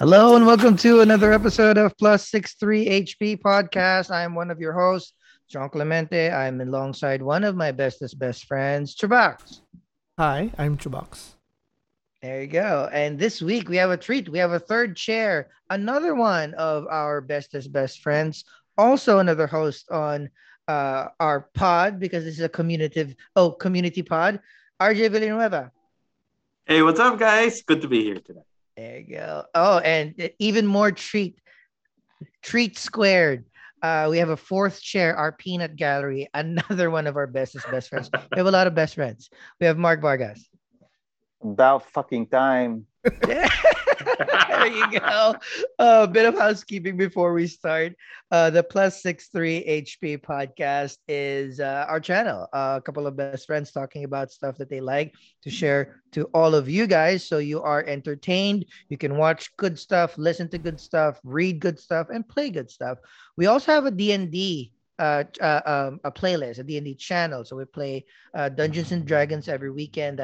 Hello and welcome to another episode of Plus 63 HP podcast. I am one of your hosts, John Clemente. I am alongside one of my best friends, Chubox. Hi, I'm Chubox. There you go. And this week we have a treat. We have a third chair, another one of our best friends, also another host on our pod because this is a community pod. RJ Villanueva. Hey, what's up, guys? Good to be here today. There you go. Oh, and even more treat squared. We have a fourth chair, our peanut gallery, another one of our best friends. We have a lot of best friends. We have Mark Vargas. About fucking time. There you go. A bit of housekeeping before we start. The Plus 63 HP podcast is our channel. A couple of best friends talking about stuff that they like to share to all of you guys, so you are entertained. You can watch good stuff, listen to good stuff, read good stuff, and play good stuff. We also have a D&D a playlist, a D&D channel. So we play Dungeons and Dragons every weekend.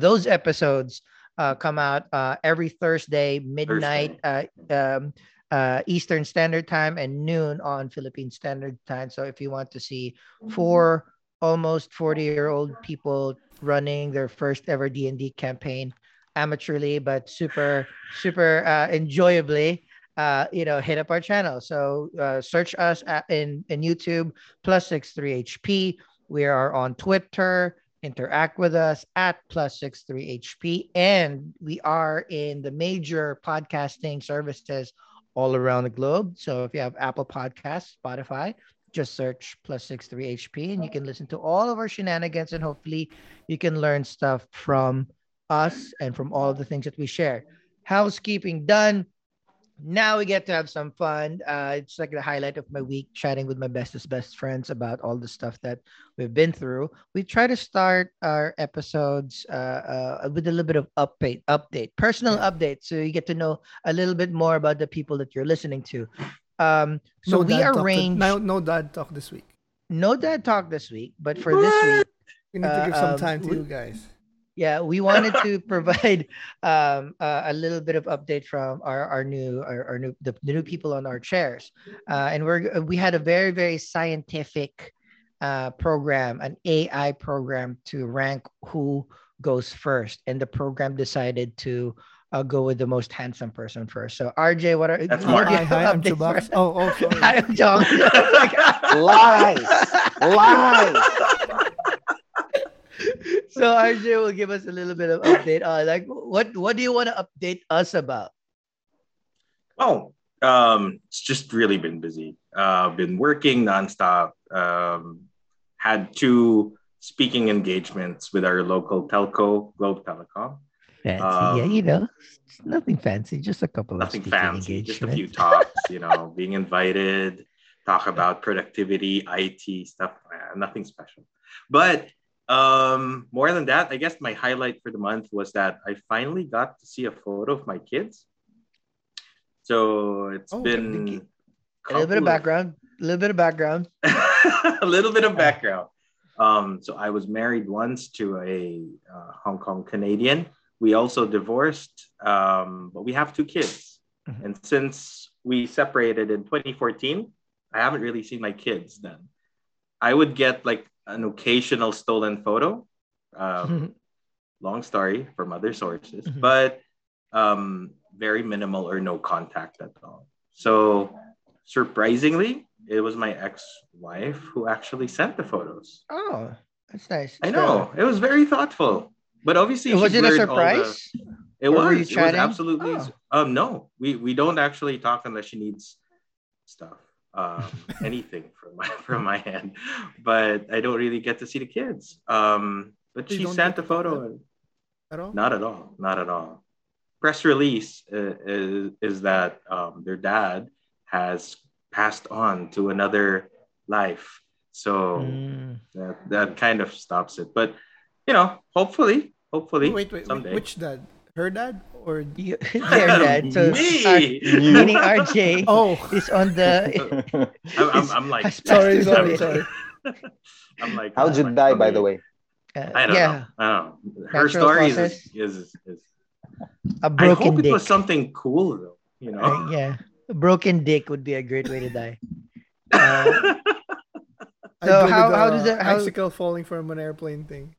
Those episodes come out every Thursday, midnight Eastern Standard Time and noon on Philippine Standard Time. So if you want to see four almost 40-year-old people running their first ever D&D campaign amateurly but super enjoyably, hit up our channel. So search us in YouTube, Plus 63 HP. We are on Twitter. Interact with us at Plus 63 HP, and we are in the major podcasting services all around the globe. So if you have Apple Podcasts, Spotify, just search Plus 63 HP, and you can listen to all of our shenanigans, and hopefully you can learn stuff from us and from all of the things that we share. Housekeeping done. Now we get to have some fun. It's like the highlight of my week, chatting with my best friends about all the stuff that we've been through. We try to start our episodes with a little bit of update, personal update, so you get to know a little bit more about the people that you're listening to. So we arranged... No dad talk this week. No dad talk this week, but for this week... We need to give some time to you guys. Yeah, we wanted to provide a little bit of update from our new people on our chairs, and we had a very, very scientific program, an AI program to rank who goes first, and the program decided to go with the most handsome person first. So RJ, what are that's Mark? Hi, I'm Chubox. Oh, sorry. Hi, I'm Jong. Lies. So RJ will give us a little bit of update. What do you want to update us about? Oh, it's just really been busy. Been working nonstop. Had two speaking engagements with our local telco, Globe Telecom. Fancy, it's nothing fancy. Just a couple of speaking engagements. Just a few talks. Being invited, talk about productivity, IT stuff. Nothing special, but. More than that, I guess my highlight for the month was that I finally got to see a photo of my kids. So it's been a little bit of background. So I was married once to a Hong Kong Canadian. We also divorced, but we have two kids. Mm-hmm. And since we separated in 2014, I haven't really seen my kids then. I would get like an occasional stolen photo. Long story from other sources, but very minimal or no contact at all. So surprisingly, it was my ex-wife who actually sent the photos. Oh, that's nice. I know. It was very thoughtful. But obviously, was it a surprise? It was absolutely. No, we don't actually talk unless she needs stuff. Anything from my hand, but I don't really get to see the kids. But she sent the photo. At all? Not at all. Press release is that their dad has passed on to another life, so that kind of stops it. But hopefully, wait, someday. Which dad? Her dad or their dad? So me, meaning RJ. Oh, is on the. I'm like sorry. I'm like, how'd you die? By the way, I don't know. Her story is A broken dick. I hope dick. It was something cool, though. You know? Yeah. A broken dick would be a great way to die. So how does that... Icicle falling from an airplane thing.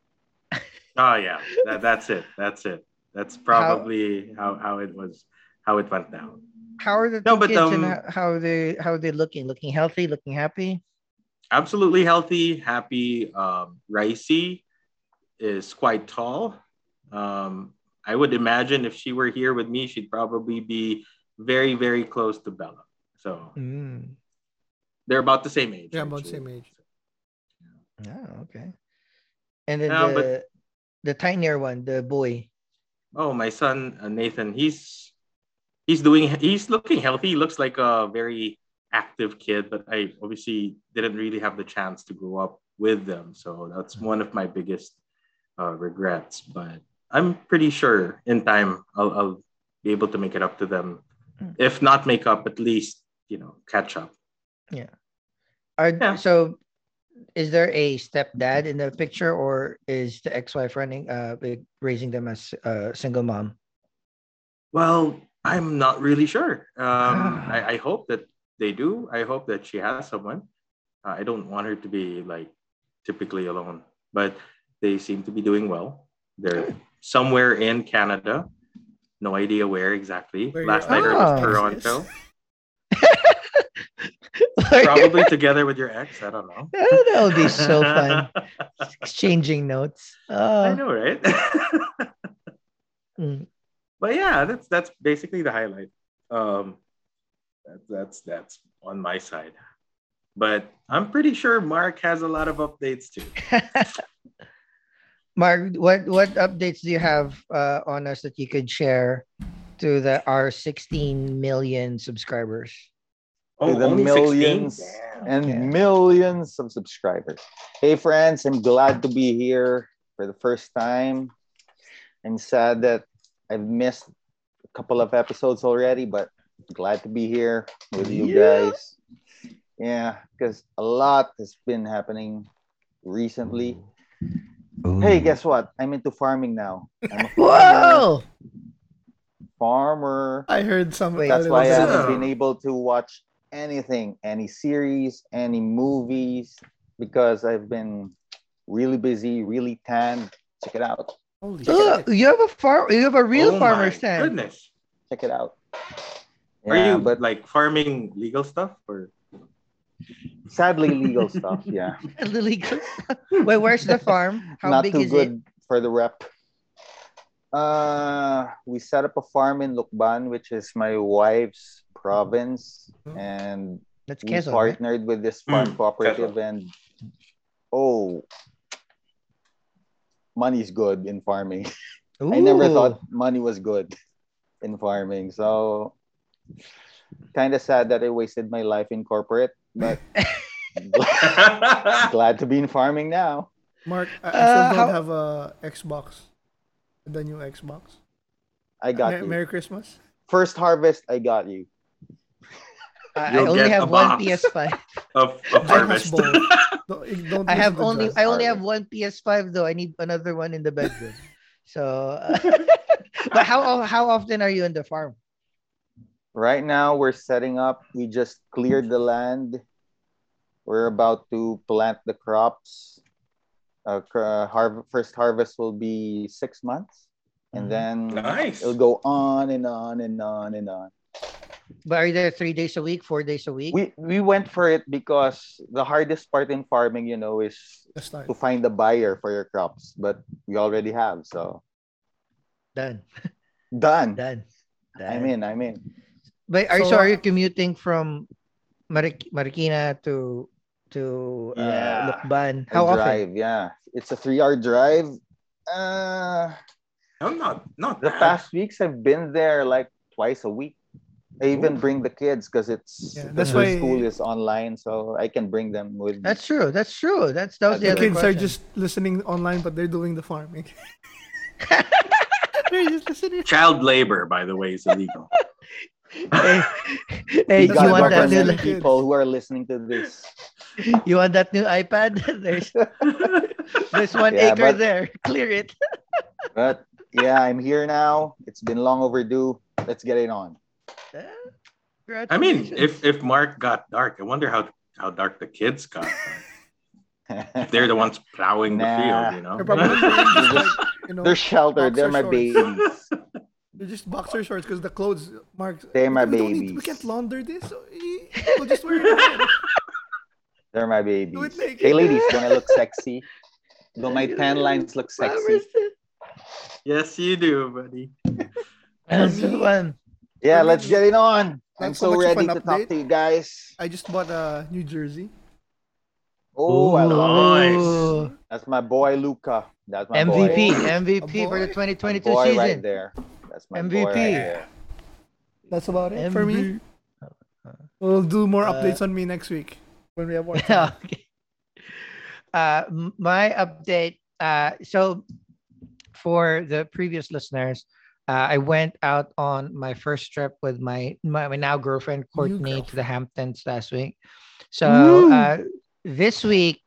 Oh, yeah. That's it. That's probably how it went down. How are the kids and how are they looking? Looking healthy? Looking happy? Absolutely healthy, happy. Ricey is quite tall. I would imagine if she were here with me, she'd probably be very, very close to Bella. So they're about the same age. Yeah, about the same age. Oh, okay. And then the tinier one, the boy. Oh, my son, Nathan, he's looking healthy. He looks like a very active kid, but I obviously didn't really have the chance to grow up with them. So that's one of my biggest regrets, but I'm pretty sure in time I'll be able to make it up to them. If not make up, at least, catch up. Yeah. So is there a stepdad in the picture, or is the ex-wife raising them as a single mom? Well, I'm not really sure. I hope that they do. I hope that she has someone. I don't want her to be typically alone, but they seem to be doing well. They're somewhere in Canada. No idea where exactly. Last night it was Toronto. Probably together with your ex. I don't know. Oh, that would be so fun. Exchanging notes. I know, right? But yeah, that's basically the highlight. That's on my side. But I'm pretty sure Mark has a lot of updates too. Mark, what updates do you have on us that you could share to our 16 million subscribers? Oh, the millions 16? And millions of subscribers. Hey, friends, I'm glad to be here for the first time. I'm sad that I've missed a couple of episodes already, but glad to be here with you guys. Yeah, because a lot has been happening recently. Ooh. Hey, guess what? I'm into farming now. I'm a farmer. I heard something. That's why I haven't been able to watch anything, any series, any movies, because I've been really busy, really tanned. Check it out. You have a farm. You have a real farmer's stand. Goodness! Check it out. Yeah, are you farming legal stuff or? Sadly, legal stuff. Yeah. Sadly legal. Wait, where's the farm? How big is it? Not too good for the rep. We set up a farm in Lukban, which is my wife's province, and we partnered with this farm cooperative. And money's good in farming. Ooh. I never thought money was good in farming. So kind of sad that I wasted my life in corporate, but glad to be in farming now. Mark, I still don't have a Xbox. The new Xbox. I got you. Merry Christmas. First harvest, I got you. I only have one PS5. Of harvest. Don't I only have one PS5 though. I need another one in the bedroom. So, but how often are you in the farm? Right now, we're setting up. We just cleared the land. We're about to plant the crops. First harvest will be 6 months, and then it'll go on and on and on and on. But are you there 3 days a week, 4 days a week? We went for it because the hardest part in farming, is to find a buyer for your crops. But we already have, so done. I'm in. But are you commuting from Marikina to Lukban? How often? Drive, yeah, it's a 3-hour drive. I'm not the past weeks. I've been there twice a week. I even bring the kids because school is online, so I can bring them with me. That's true. That was the kids question. Are just listening online, but they're doing the farming. They're just listening. Child labor, by the way, is illegal. hey, you want that new people who are listening to this? You want that new iPad? There's 1 acre there. Clear it. But yeah, I'm here now. It's It's been long overdue. Let's get it on. I mean, if Mark got dark, I wonder how dark the kids got. If they're the ones plowing the field, you know? They're sheltered. They're my babies. They're just boxer shorts because the clothes, Mark. They're my babies. We can't launder this. So we'll just wear it. They're my babies. Hey, ladies, don't I look sexy? Don't my tan lines look sexy? Yes, you do, buddy. That's the one. Yeah, let's get it on. I'm so ready to talk to you guys. I just bought a new jersey. Oh, nice. That's my boy, Luca. That's my MVP. Boy. MVP for the 2022 season. Right there. That's my MVP. Boy right there. That's about it for me. We'll do more updates on me next week when we have more time. Okay. My update. So for the previous listeners, I went out on my first trip with my now girlfriend, Courtney, to the Hamptons last week. So this week,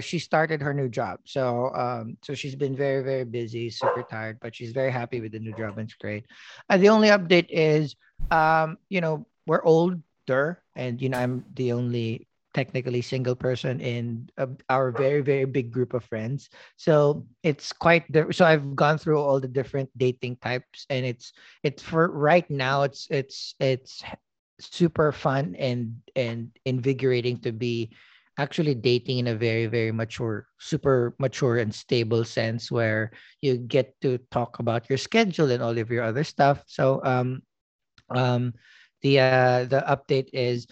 she started her new job. So so she's been very, very busy, super tired, but she's very happy with the new job and it's great. The only update is, we're older and, I'm the only technically single person in our very, very big group of friends. So it's so I've gone through all the different dating types, and it's for right now. It's super fun and invigorating to be actually dating in a very, very mature, super mature and stable sense where you get to talk about your schedule and all of your other stuff. So the update is,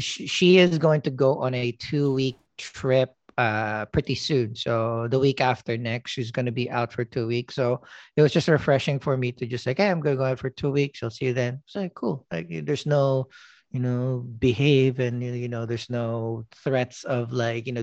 she is going to go on a 2-week trip pretty soon. So the week after next, she's going to be out for 2 weeks. So it was just refreshing for me to just hey, I'm going to go out for 2 weeks. I'll see you then. It's like, cool. Like there's no, behave and, there's no threats of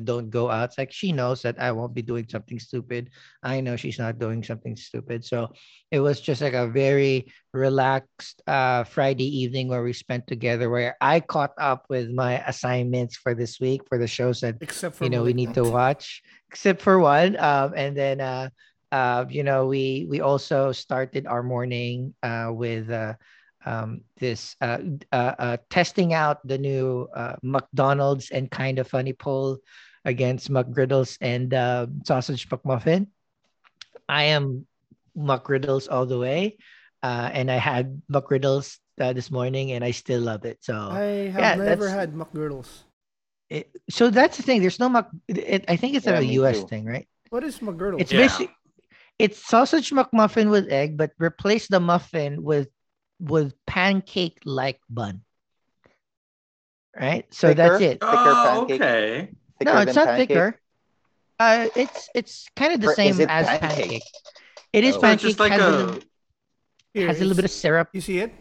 don't go out. It's like, she knows that I won't be doing something stupid. I know she's not doing something stupid. So it was just like a very relaxed Friday evening where we spent together, where I caught up with my assignments for this week for the shows that, we need to watch, except for one. And then, we also started our morning with, testing out the new McDonald's and Kind of Funny poll against McGriddles and Sausage McMuffin. I am McGriddles all the way, and I had McGriddles this morning, and I still love it. So I have never had McGriddles. So that's the thing. There's no I think it's a U.S. thing, right? What is McGriddles? It's basically it's Sausage McMuffin with egg, but replace the muffin with pancake-like bun, right? So that's it. Oh, okay. No, it's not thicker. It's kind of the same as pancake. It is pancake. Has a little bit of syrup. You see it?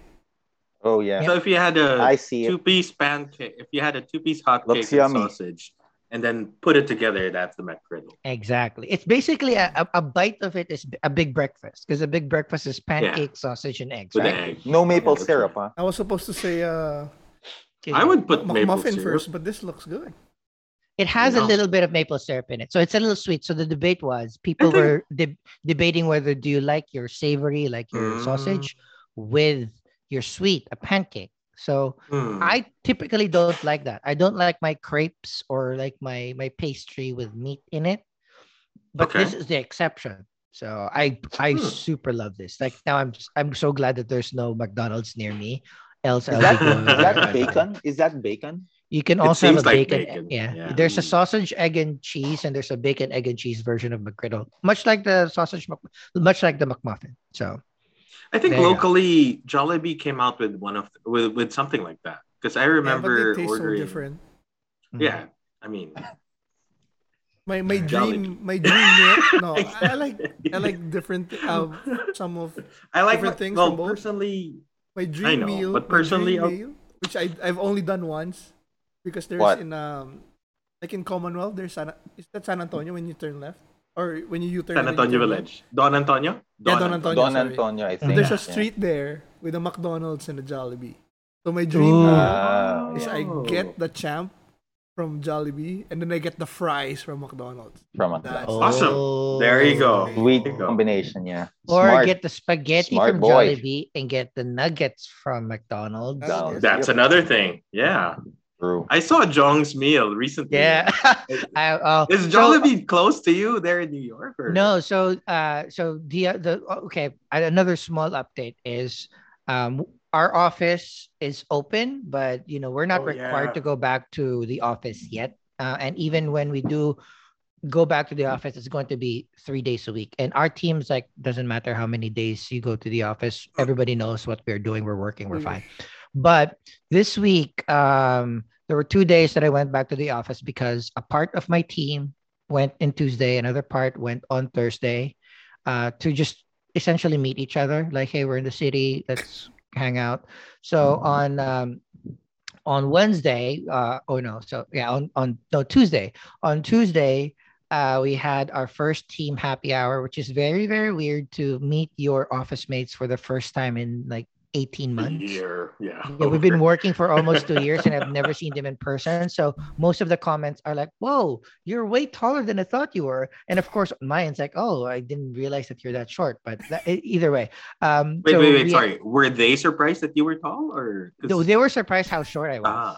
Oh yeah. So if you had a two-piece pancake, if you had a two-piece hot cake and sausage, and then put it together, that's the McGriddle. Exactly. It's basically a bite of it is a big breakfast, because a big breakfast is pancake, sausage, and eggs. With egg. No maple syrup, huh? I was supposed to say I would put maple syrup first, but this looks good. It has a little bit of maple syrup in it, so it's a little sweet. So the debate was, people were debating whether do you like your savory, like your sausage, with your sweet, a pancake. So I typically don't like that. I don't like my crepes or like my pastry with meat in it. But this is the exception. So I super love this. Like now I'm so glad that there's no McDonald's near me. Else is that bacon? Is that bacon? You can also have a bacon. Yeah. There's a sausage, egg, and cheese, and there's a bacon, egg, and cheese version of McGriddle. Much like the sausage, much like the McMuffin. So I think locally Jollibee came out with with something like that, because I remember but they taste ordering. So different. Yeah, I mean, my dream. No, I like different some of. I like different things. Well, personally, my dream meal. But personally, meal, which I've only done once, because there's in Commonwealth there's San Antonio when you turn left. Or when you U-turn. San Antonio Village. Don Antonio? Don Antonio, I think. There's a street there with a McDonald's and a Jollibee. So my dream is I get the champ from Jollibee, and then I get the fries from McDonald's. Awesome. There you go. Weak combination, yeah. Or smart, get the spaghetti from Jollibee and get the nuggets from McDonald's. That's another thing. Yeah. True. I saw Jong's meal recently. Yeah. Is Jollibee close to you there in New York? Or? No. So another small update is our office is open, but we're not required to go back to the office yet. And even when we do go back to the office, it's going to be 3 days a week. And our team's like, doesn't matter how many days you go to the office. Everybody knows what we're doing. We're working. We're fine. But this week, there were 2 days that I went back to the office because a part of my team went in Tuesday. Another part went on Thursday to just essentially meet each other. Like, hey, we're in the city. Let's hang out. So on Tuesday, we had our first team happy hour, which is very, very weird to meet your office mates for the first time in like 18 months. We've been working for almost 2 years and I've never seen them in person. So most of the comments are like, whoa, you're way taller than I thought you were. And of course, mine's like, oh, I didn't realize that you're that short. But either way. Sorry. Were they surprised that you were tall? Or they were surprised how short I was.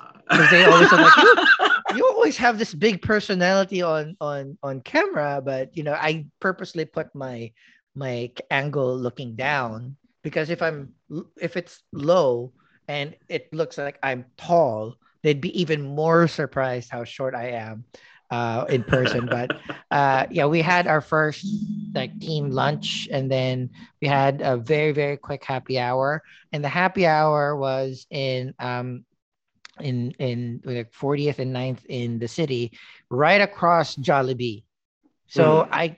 They always are like, you always have this big personality on camera. But, I purposely put my angle looking down. Because if it's low and it looks like I'm tall, they'd be even more surprised how short I am in person. But we had our first like team lunch, and then we had a very, very quick happy hour. And the happy hour was in like 40th and 9th in the city, right across Jollibee. So I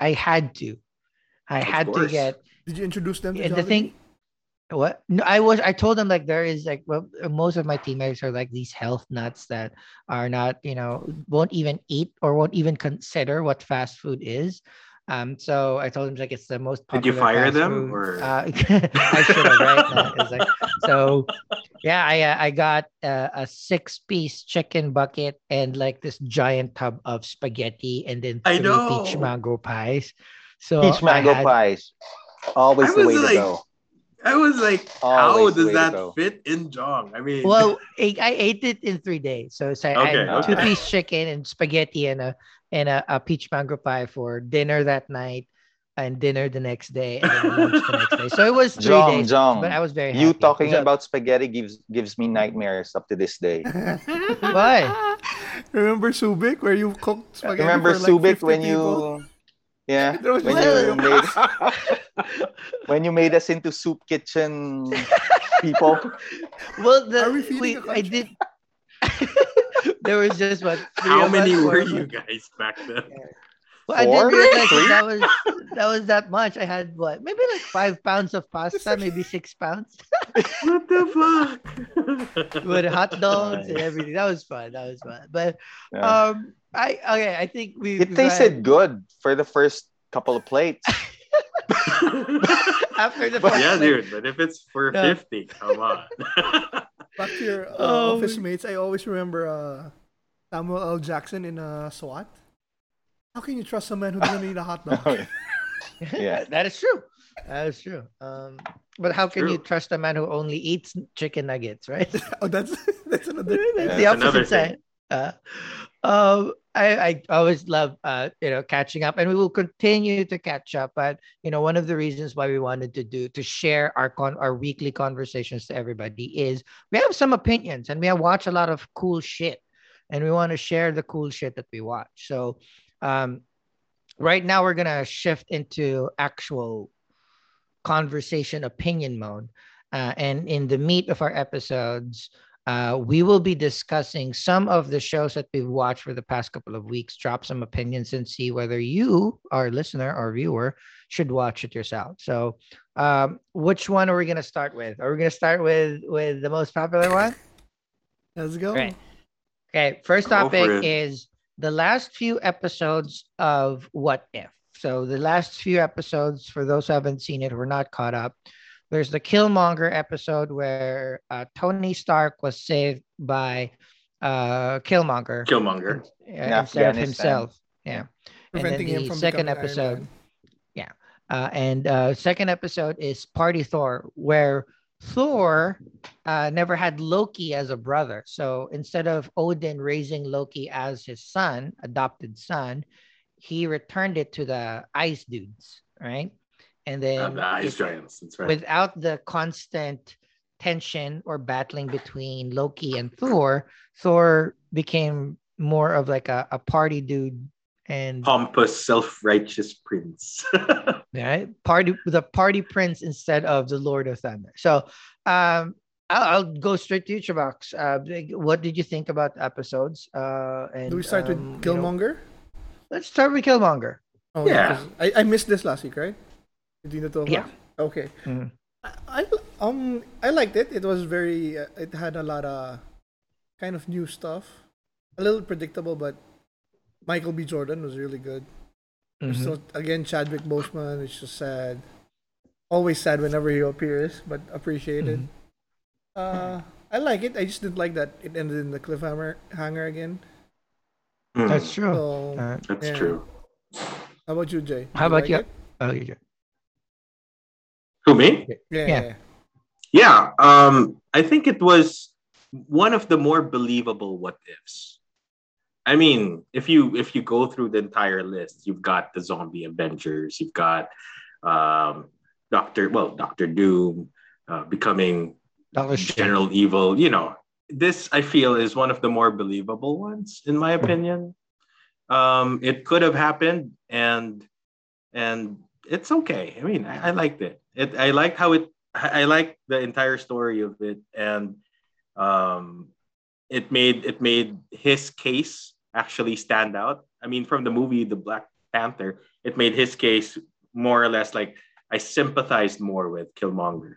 had to. I had to get. Did you introduce them? To the thing, what? No, I told them like there is like most of my teammates are like these health nuts that are not won't even eat or won't even consider what fast food is. So I told them like it's the most popular. Did you fire them? Or? I should have. Right? It's like, so yeah, I got a 6-piece chicken bucket and like this giant tub of spaghetti and then 3 peach mango pies. So peach mango pies, always the way to go. I was like, how does that fit in Jong? I mean, well, I ate it in 3 days, so it's like I had 2-piece chicken and spaghetti and a peach mango pie for dinner that night, and dinner the next day, and then lunch the next day. So it was 3 days. Jong, but I was very happy. You talking about spaghetti gives me nightmares up to this day. Why? Remember Subic where you cooked spaghetti? Remember for like Subic when people? Yeah, when you made us into soup kitchen people. Well, I did. There was just what? How many were you guys back then? Yeah. Well, I didn't realize that was that much. I had what? Maybe like 5 pounds of pasta, maybe 6 pounds. What the fuck? With hot dogs and everything. That was fun. But yeah. I think we. It tasted good for the first couple of plates. After the first dude. But if it's for 50, come on. Back to your office mates, I always remember Samuel L. Jackson in SWAT. How can you trust a man who doesn't eat a hot dog? Yeah, that is true. But how can you trust a man who only eats chicken nuggets, right? Oh, that's another. That's the opposite side. I always love catching up, and we will continue to catch up. But one of the reasons why we wanted to share our weekly conversations to everybody is we have some opinions, and we have watched a lot of cool shit, and we want to share the cool shit that we watch. So, right now we're gonna shift into actual conversation opinion mode, and in the meat of our episodes. We will be discussing some of the shows that we've watched for the past couple of weeks, drop some opinions, and see whether you, our listener or viewer, should watch it yourself. So which one are we going to start with? Are we going to start with the most popular one? Let's go. Right. Okay, first topic is the last few episodes of What If. So the last few episodes, for those who haven't seen it, who are not caught up, there's the Killmonger episode where Tony Stark was saved by Killmonger. Instead of himself. Yeah. Preventing him from second episode. Yeah. Second episode is Party Thor, where Thor never had Loki as a brother. So instead of Odin raising Loki as his son, adopted son, he returned it to the ice dudes, right? And then the ice giants, that's right. Without the constant tension or battling between Loki and Thor, Thor became more of like a party dude and pompous, self-righteous prince. Right? The party prince instead of the Lord of Thunder. So I'll go straight to you, Chavox. What did you think about the episodes? Do we start with Killmonger? Let's start with Killmonger. Oh, yeah. I missed this last week, right? Yeah. Okay. Mm-hmm. I liked it. It was very. It had a lot of kind of new stuff. A little predictable, but Michael B. Jordan was really good. Mm-hmm. So again, Chadwick Boseman, it's just sad. Always sad whenever he appears, but appreciated. Mm-hmm. I like it. I just didn't like that it ended in the cliffhanger again. Mm. That's true. So, that's true. How about you, Jay? How about you? Oh, you, Jay. Who, me? Yeah. I think it was one of the more believable what ifs. I mean, if you go through the entire list, you've got the zombie Avengers, you've got Doctor Doom becoming General Evil. You know, this I feel is one of the more believable ones, in my opinion. It could have happened, and it's okay. I mean, I liked it. I liked the entire story of it, and it made his case actually stand out. I mean, from the movie The Black Panther, it made his case more or less like I sympathized more with Killmonger,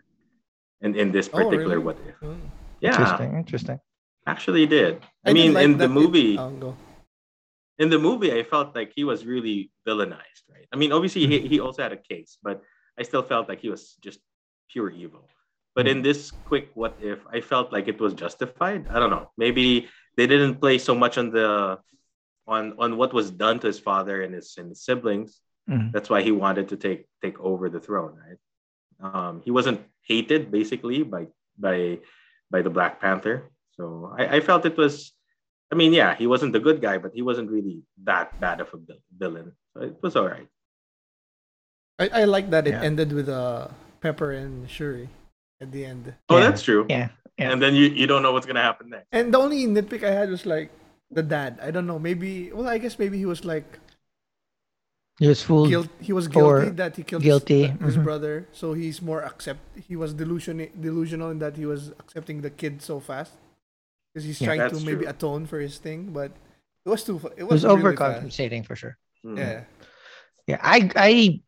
and in this particular what if. Mm. Yeah, interesting. Actually, did I mean like in the movie? In the movie, I felt like he was really villainized, right? I mean, obviously, he also had a case, but I still felt like he was just pure evil. But in this quick what if, I felt like it was justified. I don't know. Maybe they didn't play so much on the on what was done to his father and his siblings. Mm-hmm. That's why he wanted to take over the throne, right? He wasn't hated basically by the Black Panther. So I felt it was. I mean, yeah, he wasn't the good guy, but he wasn't really that bad of a villain. So it was all right. I like that it ended with Pepper and Shuri at the end. Oh, yeah. That's true. Yeah. And then you don't know what's going to happen next. And the only nitpick I had was like the dad. I don't know. I guess maybe he was like... He was fooled. He was guilty that he killed his brother. So he's more He was delusional in that he was accepting the kid so fast. Because he's trying to maybe atone for his thing, but it was too. It was really overcompensating for sure. Mm-hmm. Yeah. I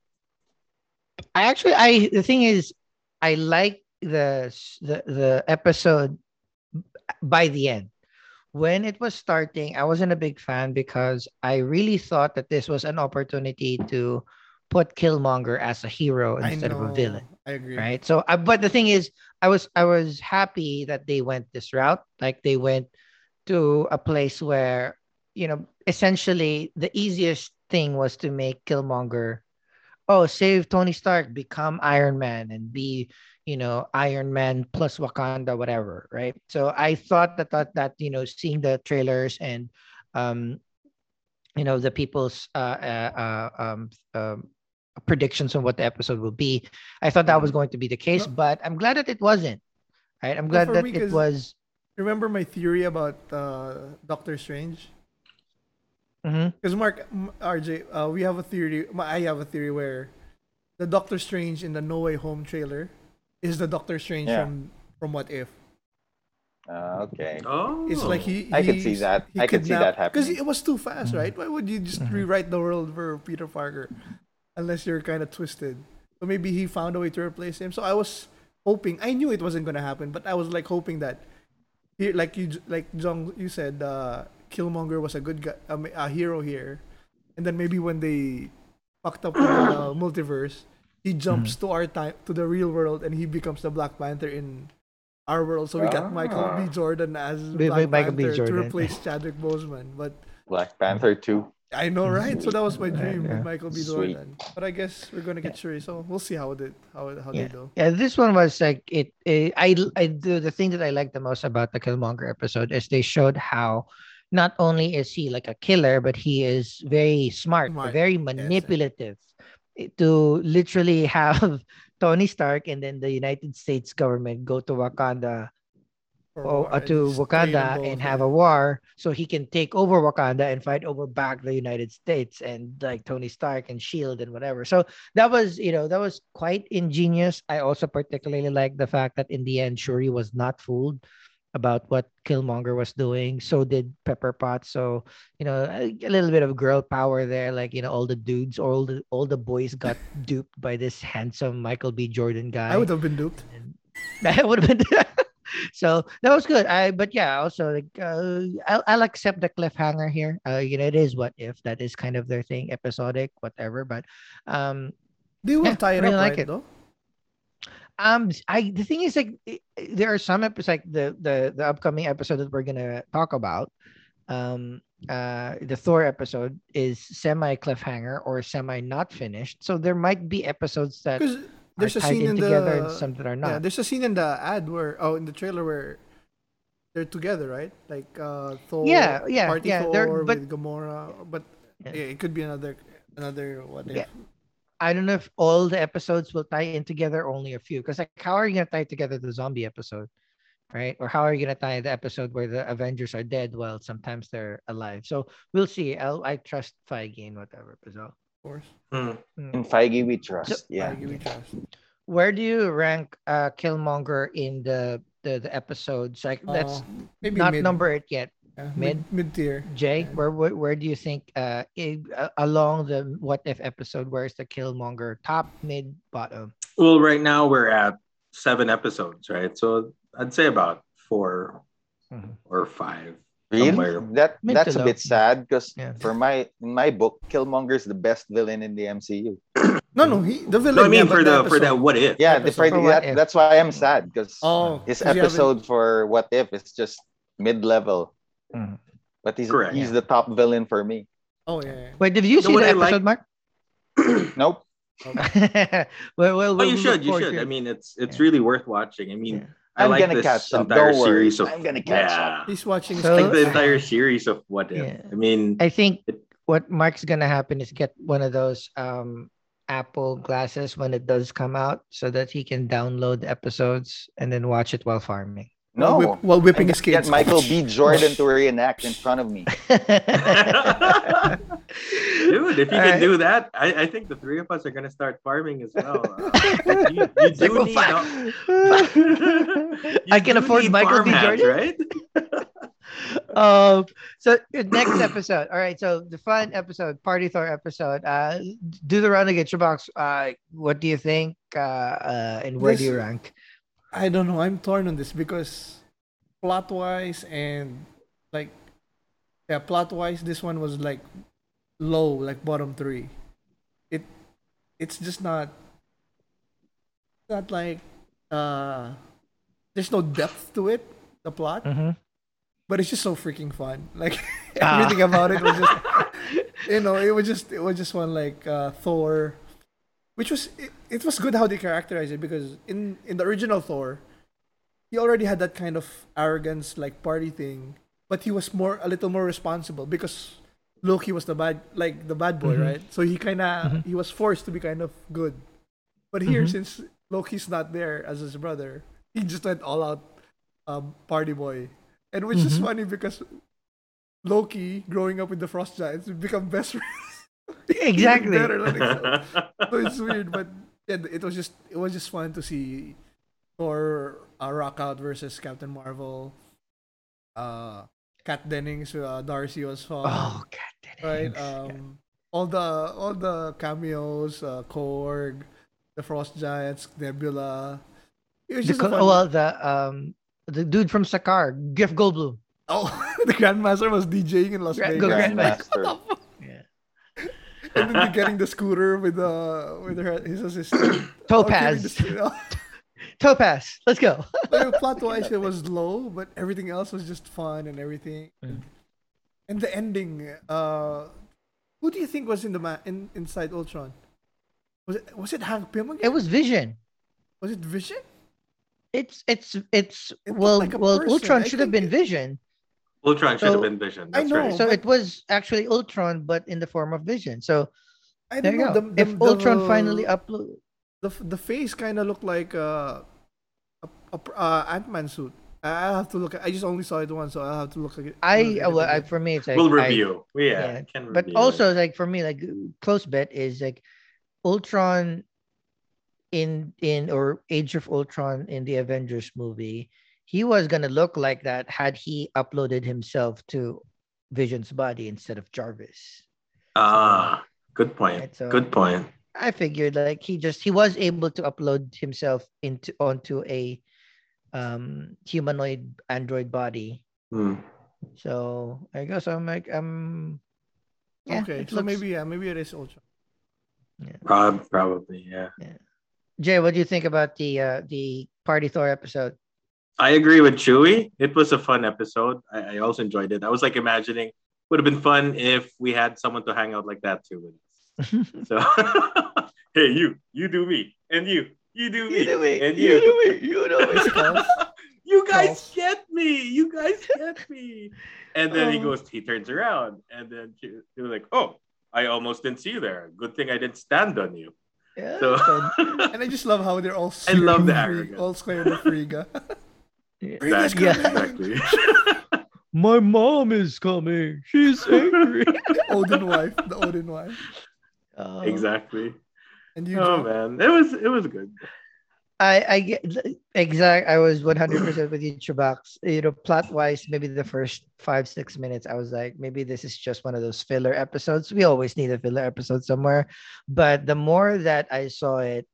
actually the thing is, I like the episode by the end. When it was starting, I wasn't a big fan because I really thought that this was an opportunity to put Killmonger as a hero instead of a villain. I agree. Right. So, but the thing is, I was happy that they went this route. Like they went to a place where, you know, essentially the easiest thing was to make Killmonger, save Tony Stark, become Iron Man, and be, you know, Iron Man plus Wakanda, whatever. Right. So I thought that you know, seeing the trailers and, you know, the people's predictions on what the episode will be. I thought that was going to be the case, but I'm glad that it wasn't. Right? I'm glad that it was. Remember my theory about Doctor Strange? Because Mark, RJ, we have a theory. I have a theory where the Doctor Strange in the No Way Home trailer is the Doctor Strange from What If. Okay. Oh, it's like I could see that. I could see that happening because it was too fast, right? Why would you just rewrite the world for Peter Parker? Unless you're kind of twisted. So maybe he found a way to replace him. So I was hoping, I knew it wasn't going to happen, but I was like hoping that, here, like Jong, you said, Killmonger was a good guy, a hero here. And then maybe when they fucked up the multiverse, he jumps to our time, to the real world, and he becomes the Black Panther in our world. So we got Michael B. Jordan as Black Panther to replace Chadwick Boseman. But Black Panther 2. I know, right? So that was my dream with Michael B. Jordan. But I guess we're gonna get Shuri, so we'll see how they do. Yeah, this one was like the thing that I liked the most about the Killmonger episode is they showed how not only is he like a killer, but he is very smart. Very manipulative to literally have Tony Stark and then the United States government go to Wakanda. And have a war so he can take over Wakanda and fight over back the United States and like Tony Stark and S.H.I.E.L.D. and whatever. So that was quite ingenious. I also particularly like the fact that in the end, Shuri was not fooled about what Killmonger was doing. So did Pepper Potts. So, a little bit of girl power there. Like, all the dudes, all the boys got duped by this handsome Michael B. Jordan guy. I would have been duped. So that was good. I'll accept the cliffhanger here. It is What If. That is kind of their thing, episodic, whatever. But they will tie it up, like right? Though. The thing is, like, there are some episodes, like the upcoming episode that we're gonna talk about. The Thor episode is semi cliffhanger or semi not finished. So there might be episodes that. There's a scene in together the some that are not. Yeah, there's a scene in the ad in the trailer where they're together, right? Like Thor, Party Thor with Gamora. But it could be another What If. Yeah. I don't know if all the episodes will tie in together, only a few. Because like, how are you gonna tie together the zombie episode, right? Or how are you gonna tie the episode where the Avengers are dead while sometimes they're alive? So we'll see. I trust Feige in whatever episode. Course. In Feige we trust. Where do you rank Killmonger in the episodes? Like let's maybe not number it yet. Yeah. Mid tier. Jay, where do you think along the What If episode, where's the Killmonger? Top, mid, bottom? Well, right now we're at 7 episodes, right? So I'd say about 4 or 5. Really? That's a bit sad because in my book, Killmonger is the best villain in the MCU. The villain. No, I mean for that What If. Yeah, that's why I'm sad because his episode for What If is just mid-level. Mm-hmm. But he's the top villain for me. Oh yeah. Wait, did you see the episode, Mark? Nope. Okay. well, you should. I mean, it's really worth watching. I mean. I'm gonna catch up. Don't worry. I'm gonna catch up. He's watching the entire series of What If. Yeah. I mean, I think what Mark's gonna happen is get one of those Apple glasses when it does come out, so that he can download the episodes and then watch it while farming. No, while whipping his kids. Get Michael B. Jordan to reenact in front of me. Dude, if you can do that, I think the 3 of us are going to start farming as well. You do need... I can afford Michael B. Jordan, right? So next episode. All right, so the fun episode, Party Thor episode. Do the round and get your box. What do you think? And where do you rank? I don't know. I'm torn on this because plot-wise and plot-wise, this one was like low, like bottom 3. It's just not like there's no depth to it, the plot. Mm-hmm. But it's just so freaking fun. Like everything about it was just, it was just one like Thor. Which was it was good how they characterized it because in the original Thor, he already had that kind of arrogance like party thing, but he was a little more responsible because Loki was the bad boy, right? So he he was forced to be kind of good. But here, since Loki's not there as his brother, he just went all out party boy, and which is funny because Loki growing up with the Frost Giants become best friends. Exactly. So it's weird, but it was just fun to see Thor rock out versus Captain Marvel. Kat Dennings, Darcy was fun. Oh, Kat Dennings! Right? All the cameos, Korg, the Frost Giants, Nebula. It was just the dude from Sakaar, Jeff Goldblum. Oh, the Grandmaster was DJing in Las Vegas. Grandmaster. And then getting the scooter with his assistant. Topaz. Topaz. Let's go. Like, plot-wise, it was low, but everything else was just fun and everything. Mm. And the ending, Who do you think was in the inside Ultron? Was it Hank Pym again? It was Vision. Was it Vision? Ultron should have been Vision. Ultron should have been Vision. That's right. So it was actually Ultron, but in the form of Vision. So I don't know. If Ultron finally uploaded, the face kind of looked like a Ant-Man suit. I have to look. I just only saw it once, so I have to look at it. For me, it's like we'll review. But also, for me, close bet is Ultron in Age of Ultron in the Avengers movie. He was going to look like that had he uploaded himself to Vision's body instead of Jarvis. Good point. Right? So good point. I figured he was able to upload himself onto a humanoid android body. So I guess I'm okay. So maybe it is Ultron. Yeah. Probably, yeah. Jay, what do you think about the Party Thor episode? I agree with Chewie. It was a fun episode. I also enjoyed it. I was imagining it would have been fun if we had someone to hang out like that too with us. So hey, you do me, and you do me, and you do me. You know it. You guys get me. You guys get me. And then he turns around, and then he was like, "Oh, I almost didn't see you there. Good thing I didn't stand on you." Yeah. So and I just love how they're all. I love the arrogance. All square with Frigga. Exactly. My mom is coming. She's angry. The Odin wife. Exactly. And you, man, it was good. I get exact. I was 100% with you, Chewbacca. Plot wise, maybe the first 5-6 minutes, I was like, maybe this is just one of those filler episodes. We always need a filler episode somewhere. But the more that I saw it,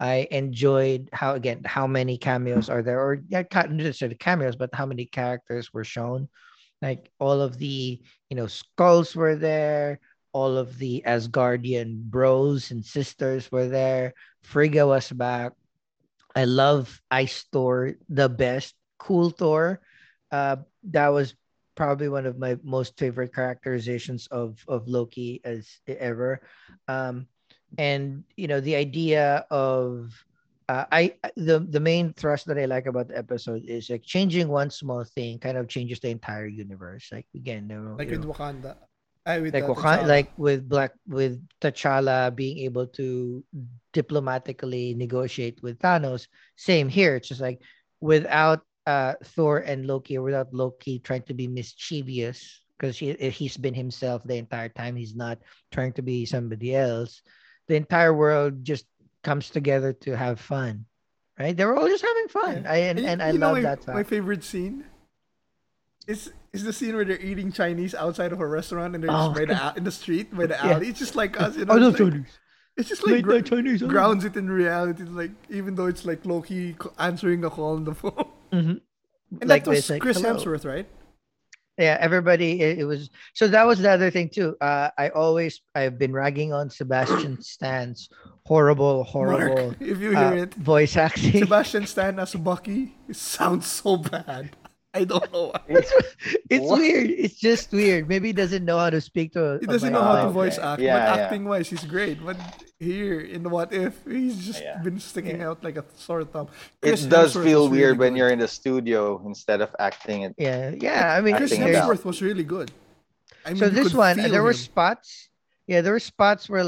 I enjoyed how many cameos are there, or not necessarily cameos, but how many characters were shown. All of the skulls were there. All of the Asgardian bros and sisters were there. Frigga was back. I love Ice Thor the best. Cool Thor. That was probably one of my most favorite characterizations of Loki as ever. The idea of the main thrust that I like about the episode is changing one small thing kind of changes the entire universe. Wakanda. With T'Challa being able to diplomatically negotiate with Thanos. Same here. It's just without Thor and Loki, or without Loki trying to be mischievous, because he's been himself the entire time. He's not trying to be somebody else. The entire world just comes together to have fun, right? They were all just having fun. Yeah. I love that fact. My favorite scene is the scene where they're eating Chinese outside of a restaurant, and they're in the street by the alley. Yeah. It's just like us. I love Chinese. It's just Chinese grounds it in reality. Even though it's Loki answering a call on the phone. Mm-hmm. And that was Chris Hemsworth, right? Yeah, everybody. It was so. That was the other thing too. I've been ragging on Sebastian Stan's horrible. Mark, if you hear it, voice acting. Sebastian Stan as Bucky. It sounds so bad. I don't know why. It's weird. It's just weird. Maybe he doesn't know how to speak to. He doesn't know how to voice act. Yeah, but acting wise, he's great. But here in What If, he's just been sticking out like a sore thumb. It does feel weird when you're in the studio instead of acting. I mean, Chris Hemsworth was really good. I mean, so this one, there were spots. Yeah, there were spots where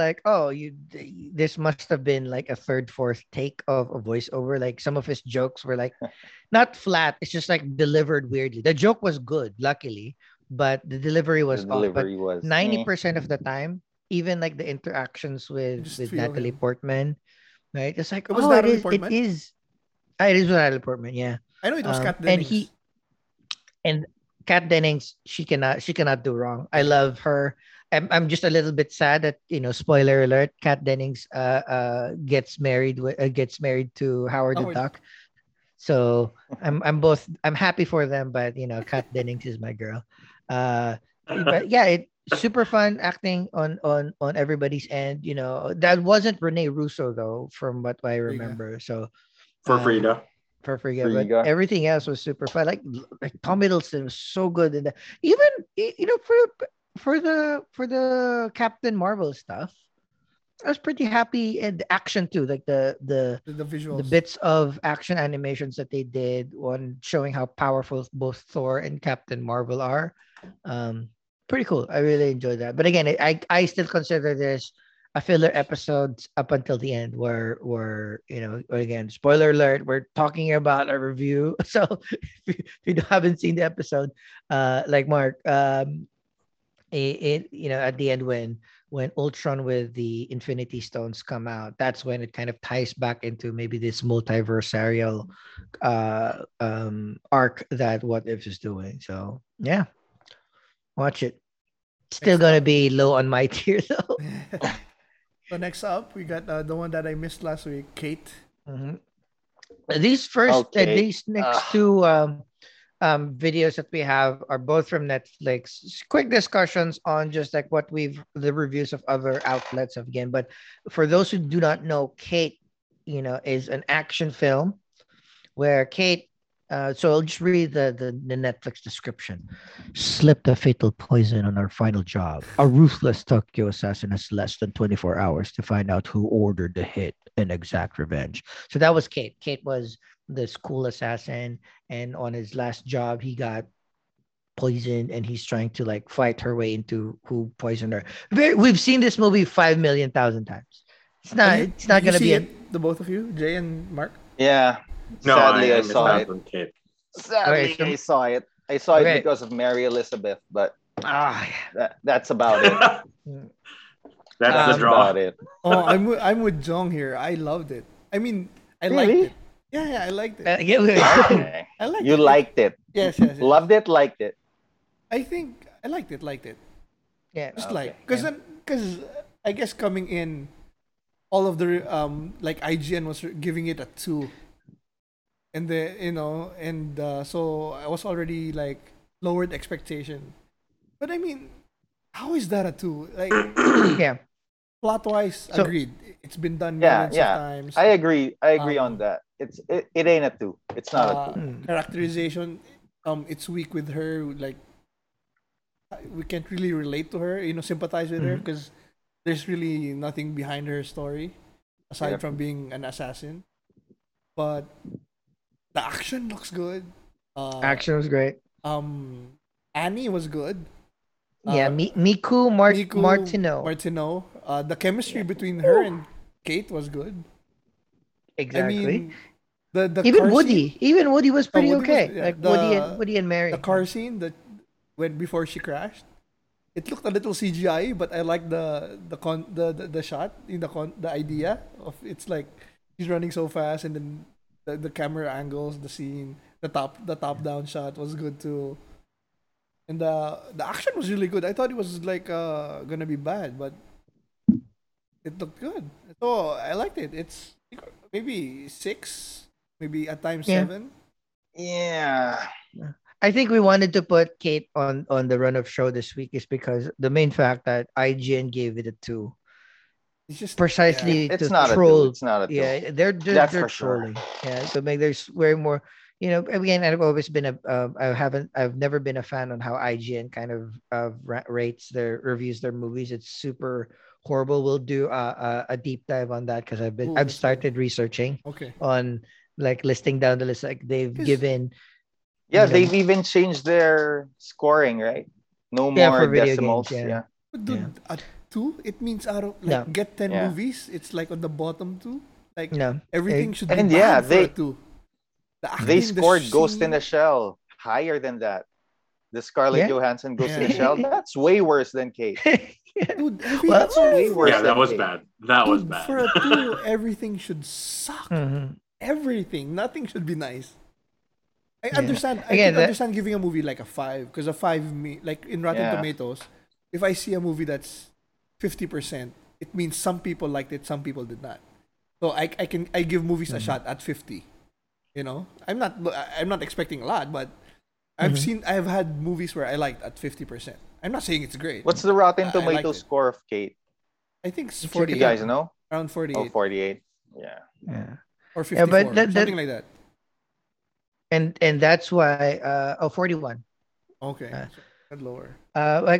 this must have been a third, fourth take of a voiceover. Some of his jokes were not flat. It's just delivered weirdly. The joke was good, luckily, but the delivery was off. But 90% of the time, even the interactions with Natalie Portman, right? It's like, Portman? It is with Natalie Portman. Yeah, I know it was Kat Dennings. And Kat Dennings, she cannot do wrong. I love her. I'm just a little bit sad that, spoiler alert, Kat Dennings gets married to Howard the Duck. So I'm happy for them, but Kat Dennings is my girl. Super fun acting on everybody's end. That wasn't Rene Russo though, from what I remember. Frigga. So for Frida. But everything else was super fun. Tom Hiddleston was so good in that. Even for for the Captain Marvel stuff, I was pretty happy, and the action too, like the visuals, the bits of action animations that they did on showing how powerful both Thor and Captain Marvel are. Pretty cool. I really enjoyed that. But again, I still consider this a filler episode up until the end, where you know, again, spoiler alert, we're talking about a review. So if you haven't seen the episode, like Mark, it you know, at the end when Ultron with the Infinity Stones come out, that's when it kind of ties back into maybe this multiversarial arc that What If is doing. So yeah, watch it. Still gonna be low on my tier though. So next up, we got the one that I missed last week, Kate. Mm-hmm. These next two. Videos that we have are both from Netflix. Quick discussions on just like what the reviews of other outlets have again. But for those who do not know, Kate, you know, is an action film where Kate. So I'll just read the Netflix description. Slipped a fatal poison on our final job. A ruthless Tokyo assassin has less than 24 hours to find out who ordered the hit and exact revenge. So that was Kate. Kate was this cool assassin, and on his last job, he got poisoned, and he's trying to like fight her way into who poisoned her. We've seen this movie 5,000,000 times. It's not going to be the both of you, Jay and Mark. Yeah. No, sadly, I saw it. I saw it. I saw it because of Mary Elizabeth, but that's about it. That's the draw. About it. Oh, I'm with Jong here. I loved it. I mean, I liked it. Yeah, I liked it. I liked you it. Liked it. Yes. Loved it, liked it. I think I liked it, Yeah. Just because I guess coming in, all of the like IGN was giving it a 2. And the so I was already like lowered expectation, but I mean, how is that a 2? Like, yeah, plot wise, so, agreed. It's been done millions of times. I agree on that. It ain't a 2. It's not a 2. Characterization, it's weak with her. Like, we can't really relate to her. You know, sympathize with her because there's really nothing behind her story aside from being an assassin. But the action looks good. Action was great. Annie was good. Miku Martineau. The chemistry between her and Kate was good. Exactly. I mean, the even Woody. Even Woody was pretty okay. Woody and Mary. The car scene before she crashed, it looked a little CGI, but I like the shot in the idea of it's like she's running so fast and then. The camera angles, the scene, the top down shot was good too, and the action was really good. I thought it was like gonna be bad, but it looked good. So I liked it. It's maybe 6, maybe at times 7. Yeah, I think we wanted to put Kate on the run of show this week is because the main fact that IGN gave it a 2. It's just precisely it's not troll. It's not a deal. Yeah, they're trolling. Sure. Yeah, so maybe there's way more. You know, again, I've always been I've never been a fan on how IGN kind of rates their reviews, their movies. It's super horrible. We'll do a deep dive on that because I've started researching. Okay. On like listing down the list, like they've given. Yeah, they've even changed their scoring, right? No more decimals. Games, yeah. But dude, 2, it means out of like get 10 movies, it's like on the bottom 2. Like everything should be for 2. They scored Ghost in the Shell higher than that. The Scarlett Johansson Ghost in the Shell, that's way worse than Kate. Dude, that's way worse. Yeah, that was bad. That was bad. For a 2, everything should suck. Mm-hmm. Everything, nothing should be nice. I understand giving a movie like a 5 because a 5 like in Rotten Tomatoes, if I see a movie that's 50%, it means some people liked it, some people did not. So I give movies a shot at 50. You know, I'm not expecting a lot, but I've had movies where I liked at 50%. I'm not saying it's great. What's the Rotten Tomato score of Kate? I think it's 48. You guys know? Around 48. Oh, 48. Yeah. Or 54. But something like that. And that's why 41. Okay. lower. The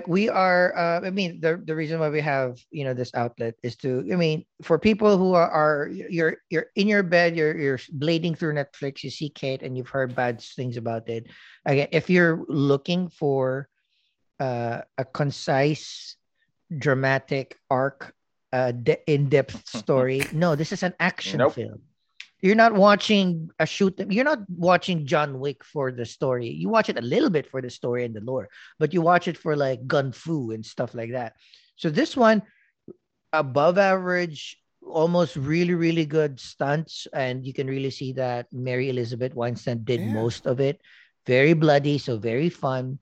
reason why we have, you know, this outlet is to, I mean, for people who are you're in your bed, you're blading through Netflix, you see Kate and you've heard bad things about it. Again, if you're looking for a concise, dramatic arc, in-depth story, no, this is an action film. You're not watching a shoot. You're not watching John Wick for the story. You watch it a little bit for the story and the lore, but you watch it for like gun fu and stuff like that. So this one, above average, almost really, really good stunts. And you can really see that Mary Elizabeth Winstead did most of it. Very bloody, so very fun.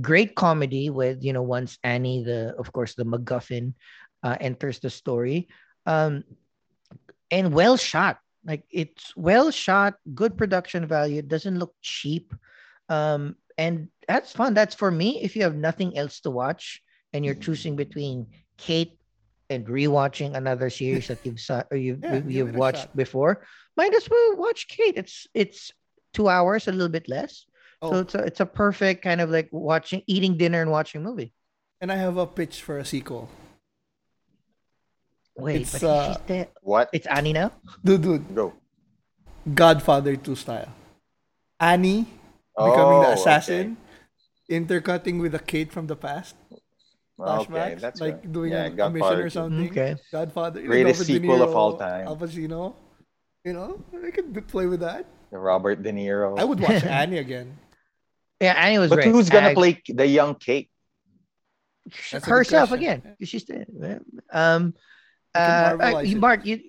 Great comedy with, you know, once Annie, the MacGuffin, enters the story. And well shot. Like, it's well shot, good production value. It doesn't look cheap. And that's fun. That's for me. If you have nothing else to watch and you're choosing between Kate and rewatching another series that you've watched before, might as well watch Kate. It's 2 hours, a little bit less. Oh. So it's a perfect kind of like watching, eating dinner and watching movie. And I have a pitch for a sequel. Wait, it's, but she's dead. What? It's Annie now? Dude. Go. Godfather 2 style. Annie becoming the assassin, intercutting with a Kate from the past. Flashbacks, that's like right. Doing a mission or something. Okay. Godfather. Greatest sequel of all time. Al Pacino. You know, I could play with that. The Robert De Niro. I would watch Annie again. Yeah, Annie was great. But who's going to play the young Kate? That's herself again. Yeah. She's dead. Mark, you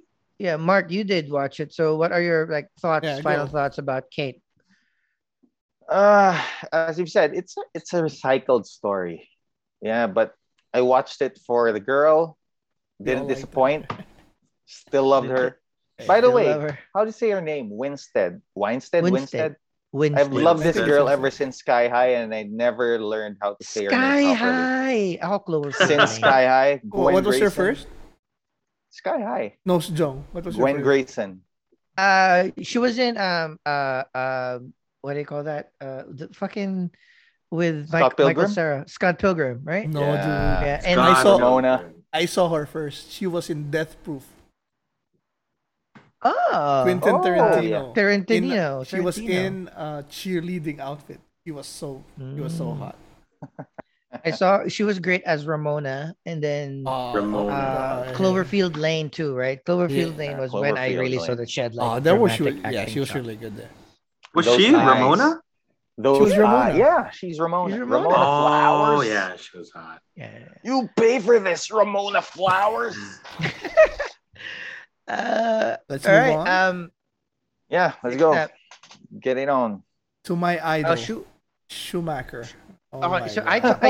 did watch it. So, what are your thoughts? Yeah, final thoughts about Kate? As you've said, it's a recycled story. Yeah, but I watched it for the girl. Didn't disappoint. That. Still loved her. By the way, how do you say her name? Winstead. I've loved this girl ever since Sky High, and I never learned how to say her name properly. Sky High. How close? Since Sky High. What was your first? Sky High. No, Jong. What was Gwen Grayson? She was in what do you call that? The fucking with Michael Cera. Scott Pilgrim, right? No, yeah. Dude. Yeah. And I saw her first. She was in Death Proof. Oh, Quentin Tarantino. Yeah. She was in a cheerleading outfit. He was so hot. I saw she was great as Ramona, and then Cloverfield Lane too, right? Cloverfield Lane was when I really saw that she had she was really good there. Was she Ramona? She's Ramona. Ramona Flowers. Oh yeah, she was hot. Yeah. You pay for this, Ramona Flowers. Let's move on. Let's go. Get it on. To my idol, Schumacher. I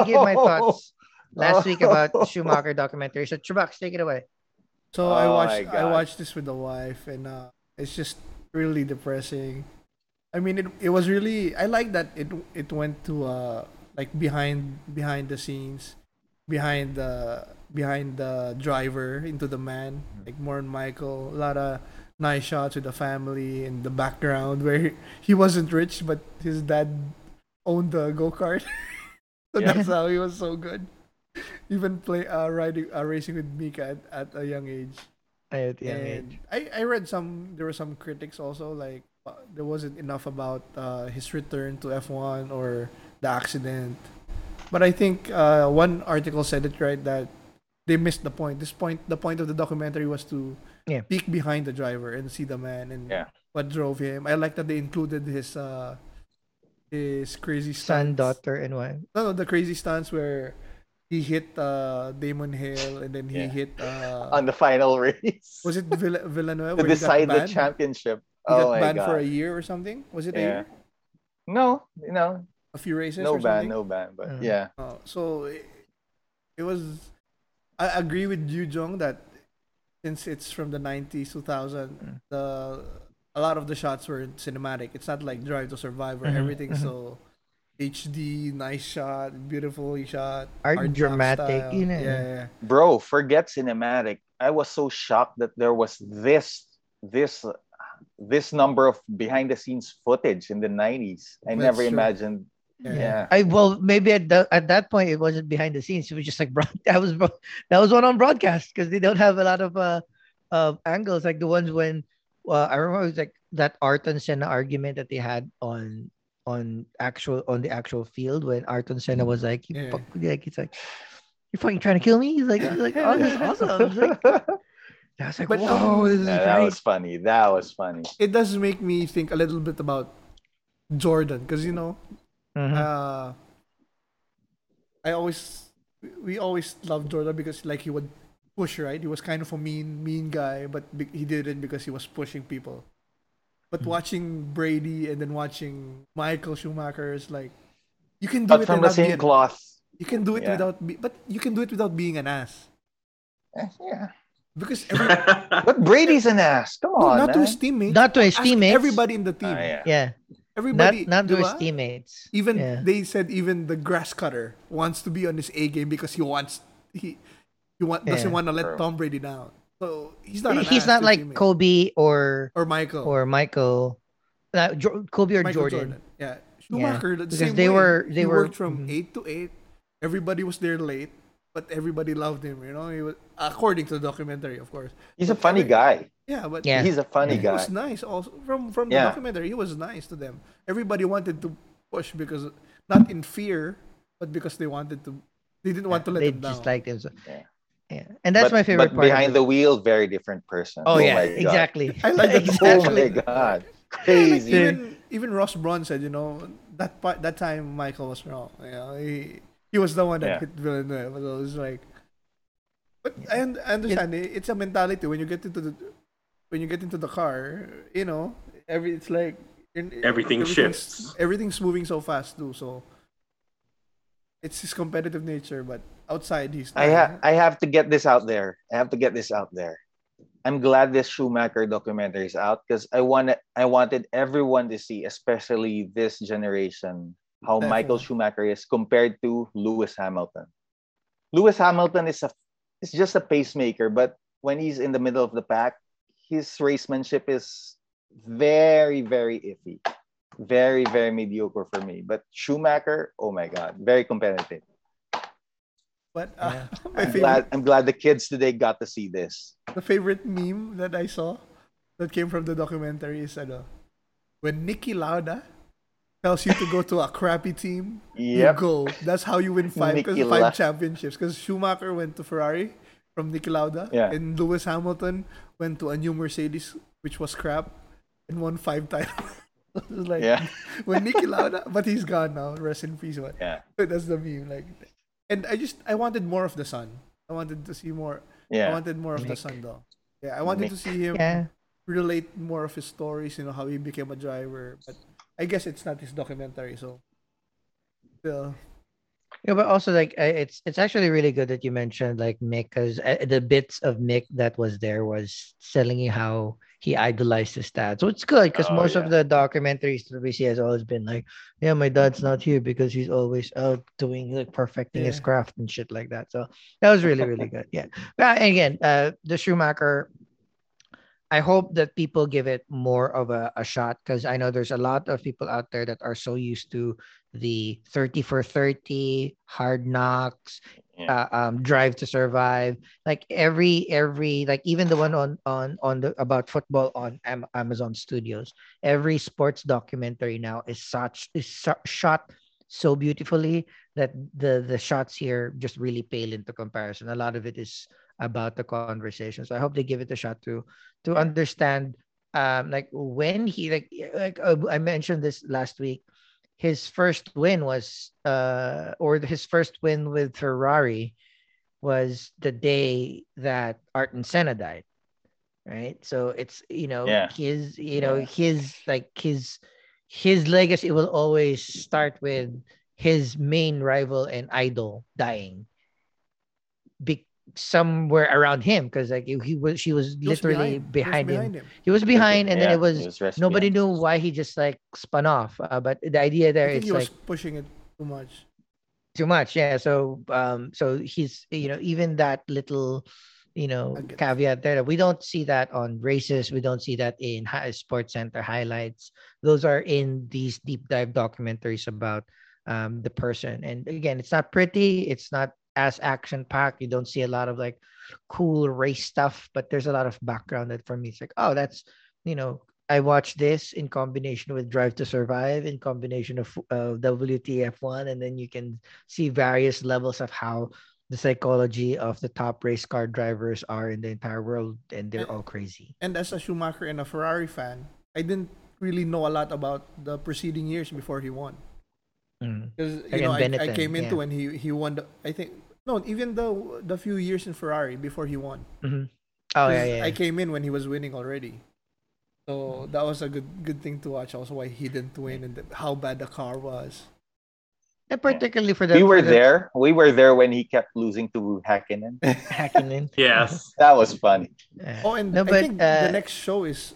gave my thoughts last week about Schumacher documentary. So Chubax, take it away. So I watched this with the wife, and it's just really depressing. I mean, it was really. I like that it went to behind the scenes, behind the driver into the man, like more on Michael. A lot of nice shots with the family in the background where he wasn't rich, but his dad owned the go-kart. That's how he was so good. Even racing with Mika at a young age. I read there were some critics also there wasn't enough about his return to F1 or the accident. But I think one article said it right that they missed the point. The point of the documentary was to peek behind the driver and see the man and what drove him. I like that they included his crazy stunts. Son, daughter, and wife. No, the crazy stunts where he hit Damon Hill and then he hit on the final race. Was it Villanueva? To decide the championship. He got banned for a year or something. Was it a year? No. A few races. No ban, but yeah. So it was. I agree with you, Jong, that since it's from the 90s, 2000, a lot of the shots were cinematic. It's not like Drive to Survive where everything's so HD, nice shot, beautifully shot, art dramatic, you know. Yeah. Bro, forget cinematic. I was so shocked that there was this number of behind the scenes footage in the 90s. I never imagined Yeah. Well, maybe at that point it wasn't behind the scenes. It was just like that was one on broadcast because they don't have a lot of angles like the ones when I remember it was like that Ayrton Senna argument that they had on the actual field when Ayrton Senna was like, you're fucking trying to kill me. He's like, oh, that's awesome. Like, but, whoa, this is that was funny. That was funny. It does make me think a little bit about Jordan because we always loved Jordan because like he would push, right? He was kind of a mean guy, but he did it because he was pushing people. But watching Brady and then watching Michael Schumacher is like, you can do it from the same cloth. You can do it without being an ass. Yeah. Because but Brady's an ass. Come on, not to his teammates. Not to his teammates. Everybody in the team. Everybody. Not to his teammates. Even they said even the grass cutter wants to be on his A game because doesn't want to let Tom Brady down. So he's not like teammate. Kobe or Michael. Kobe or Michael Jordan. Yeah. Schumacher, they worked from 8 to 8. Everybody was there late, but everybody loved him, you know. He was, according to the documentary, of course. He's a funny guy. Yeah, but he's a funny guy. He was nice also from the documentary. He was nice to them. Everybody wanted to push because not in fear, but because they didn't want to let them down. They just liked him. So. Yeah. Yeah, and that's my favorite part. Behind the wheel, very different person. Oh yeah, exactly. I like that. Exactly. Oh my god, crazy. Even Ross Brawn said, you know, that time Michael was wrong. You know, he was the one that hit Villeneuve. So it was like, I understand. It's a mentality when you get into the car. You know, it's like everything shifts. Everything's moving so fast too. So it's his competitive nature, but. Outside these things. I have to get this out there. I'm glad this Schumacher documentary is out because I wanted everyone to see, especially this generation, how Michael Schumacher is compared to Lewis Hamilton. Lewis Hamilton is just a pacemaker, but when he's in the middle of the pack, his racemanship is very, very iffy. Very, very mediocre for me. But Schumacher, oh my god, very competitive. But I'm glad the kids today got to see this. The favorite meme that I saw that came from the documentary is when Niki Lauda tells you to go to a crappy team, you go. That's how you win five championships. Because Schumacher went to Ferrari from Niki Lauda, and Lewis Hamilton went to a new Mercedes, which was crap, and won 5 titles. Like, when Niki Lauda, but he's gone now. Rest in peace. But that's the meme. Like. And I wanted more of the son. I wanted to see more. Yeah. I wanted more of the son, though. Yeah, I wanted to see him relate more of his stories. You know how he became a driver, but I guess it's not his documentary, so. Yeah, but also like it's actually really good that you mentioned like Mick, because the bits of Mick that was there was telling you how he idolized his dad. So it's good because most of the documentaries that we see has always been like, yeah, my dad's not here because he's always out doing like perfecting his craft and shit like that. So that was really, really good. Yeah. But again, the Schumacher, I hope that people give it more of a shot because I know there's a lot of people out there that are so used to the 30 for 30, Hard Knocks, Drive to Survive, like every like even the one on the about football on Amazon Studios. Every sports documentary now is shot so beautifully that the shots here just really pale into comparison. A lot of it is about the conversation, so I hope they give it a shot to understand like when he I mentioned this last week. His first win with Ferrari was the day that Ayrton Senna died, right? So it's his legacy will always start with his main rival and idol dying, somewhere around him because like she was literally behind him. He was behind, and then it was nobody knew why he just like spun off. But the idea there is like pushing it too much. Yeah. So so he's even that little caveat there. We don't see that on races. We don't see that in Sports Center highlights. Those are in these deep dive documentaries about the person. And again, it's not pretty. It's not as action-packed. You don't see a lot of like cool race stuff, but there's a lot of background that for me, it's like, oh, that's, you know, I watched this in combination with Drive to Survive, in combination of WTF1, and then you can see various levels of how the psychology of the top race car drivers are in the entire world, and they're all crazy. And as a Schumacher and a Ferrari fan, I didn't really know a lot about the preceding years before he won. Because you know, I came into when he won the, I think, no, even the few years in Ferrari before he won. Mm-hmm. Oh yeah, yeah. I came in when he was winning already. So that was a good thing to watch. Also, why he didn't win and how bad the car was. And particularly for that, we were there when he kept losing to Hakkinen. Yes, that was funny. Oh, and I think the next show is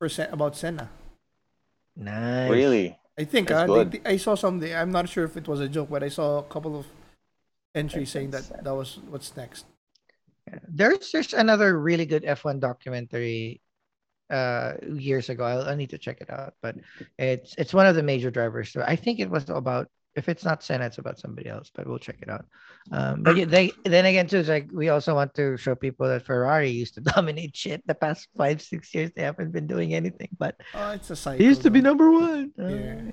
about Senna. Nice. Really? I think I saw something. I'm not sure if it was a joke, but I saw a couple of entries saying that was what's next. There's another really good F1 documentary years ago. I need to check it out, but it's one of the major drivers. So I think it was about, if it's not Senna, it's about somebody else, but we'll check it out. But then again too, it's like we also want to show people that Ferrari used to dominate shit the past 5-6 years. They haven't been doing anything, but it's a cycle. They used to be number one.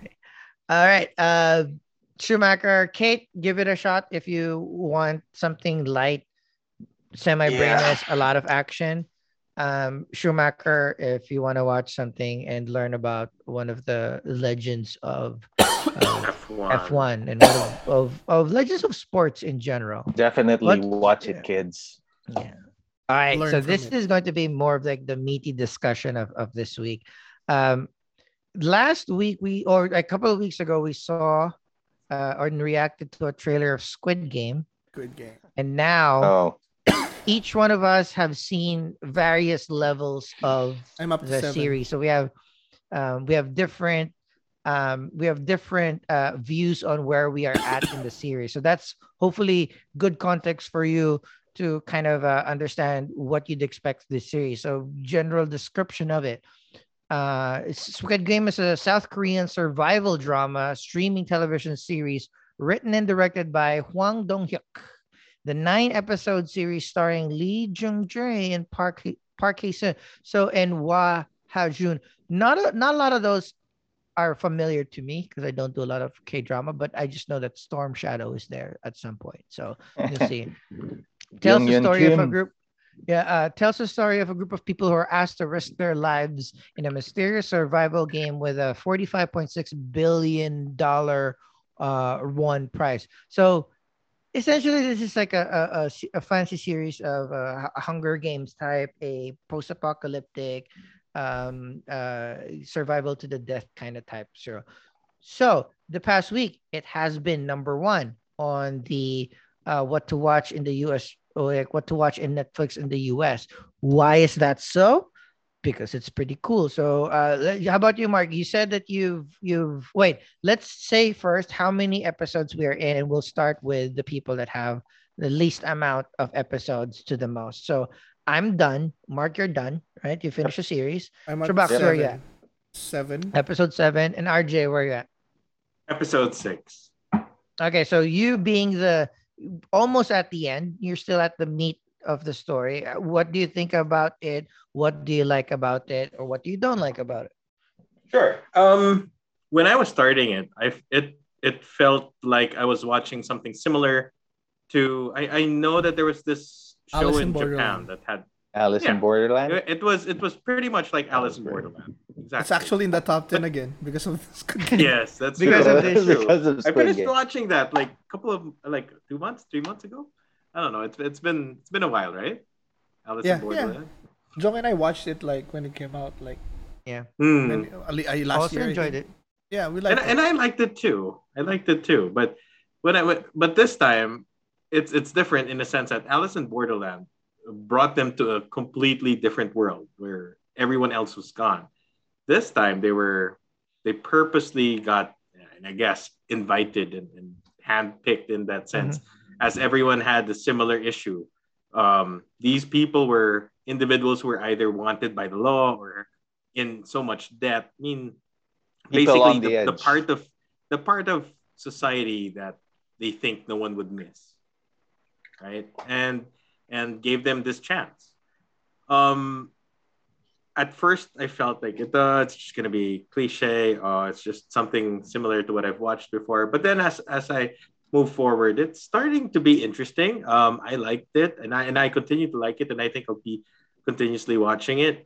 All right, Schumacher, Kate, give it a shot if you want something light, semi-brainless, a lot of action. Schumacher, if you want to watch something and learn about one of the legends of F1 and one of legends of sports in general, definitely watch it, kids. Yeah. All right. Learn so this is going to be more of like the meaty discussion of this week. Last week or a couple of weeks ago, we saw or reacted to a trailer of Squid Game. Good game. And now. Each one of us have seen various levels of the series. So we have different views on where we are at in the series. So that's hopefully good context for you to kind of understand what you'd expect this series. So general description of it. Squid Game is a South Korean survival drama streaming television series written and directed by Hwang Dong-hyuk. The 9-episode series starring Lee Jung-jae and Park Hae-sun and Wah Ha-jun. Not a lot of those are familiar to me because I don't do a lot of K-drama, but I just know that Storm Shadow is there at some point. So you'll see. Tells the story of a group. Tells the story of a group of people who are asked to risk their lives in a mysterious survival game with a $45.6 billion won prize. So. Essentially, this is like a fantasy series of Hunger Games type, a post-apocalyptic survival to the death kind of type show. So the past week, it has been number one on the what to watch in the US, or like what to watch in Netflix in the US. Why is that so? Because it's pretty cool. So how about you, Mark? You said that you've wait, let's say first how many episodes we are in, and we'll start with the people that have the least amount of episodes to the most. So I'm done. Mark, you're done, right? You finish the series. I'm at Trabak, where are you at? 7. Episode 7. And RJ, where are you at? Episode 6. Okay, so you being the almost at the end, you're still at the meat of the story. What do you think about it? What do you like about it, or what do you don't like about it? Sure. When I was starting it, it felt like I was watching something similar to I know that there was this show Alice in Japan that had Alice in Borderland. It was pretty much like Alice in Borderland. Exactly. It's actually in the top 10 again because of this. Yes, that's because true. Of this show. I finished watching that like a couple of 3 months ago. I don't know. It's been a while, right? Alice in Borderland. Yeah. Jong and I watched it like when it came out, like last year. I enjoyed it. Yeah, we liked it. And I liked it too. But but this time, it's different in the sense that Alice in Borderland brought them to a completely different world where everyone else was gone. This time they purposely got, and I guess, invited and handpicked in that sense. Mm-hmm. As everyone had a similar issue. These people were individuals who were either wanted by the law or in so much debt. I mean, basically the part of society that they think no one would miss, right? And gave them this chance. At first, I felt like it's just gonna be cliche. It's just something similar to what I've watched before. But then, as I move forward, it's starting to be interesting. I liked it, and I continue to like it, and I think I'll be continuously watching it.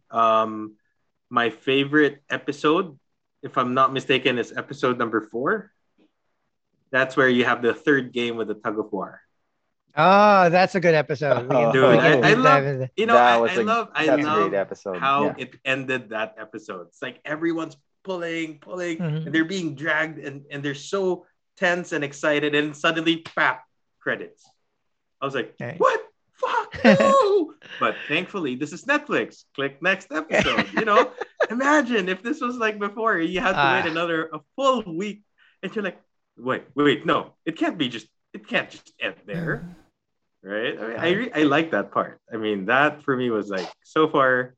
My favorite episode, if I'm not mistaken, is episode number 4. That's where you have the third game with the tug of war. Oh, that's a good episode. Dude, I love, you know, I love how it ended that episode. It's like everyone's pulling, mm-hmm. and they're being dragged, and they're so tense and excited, and suddenly, pap, credits. I was like, okay. What? Fuck no! But thankfully, this is Netflix. Click next episode. You know, imagine if this was like before, you had to wait another full week, and you're like, wait, no, it can't just end there. Right? I like that part. I mean, that for me was like, so far,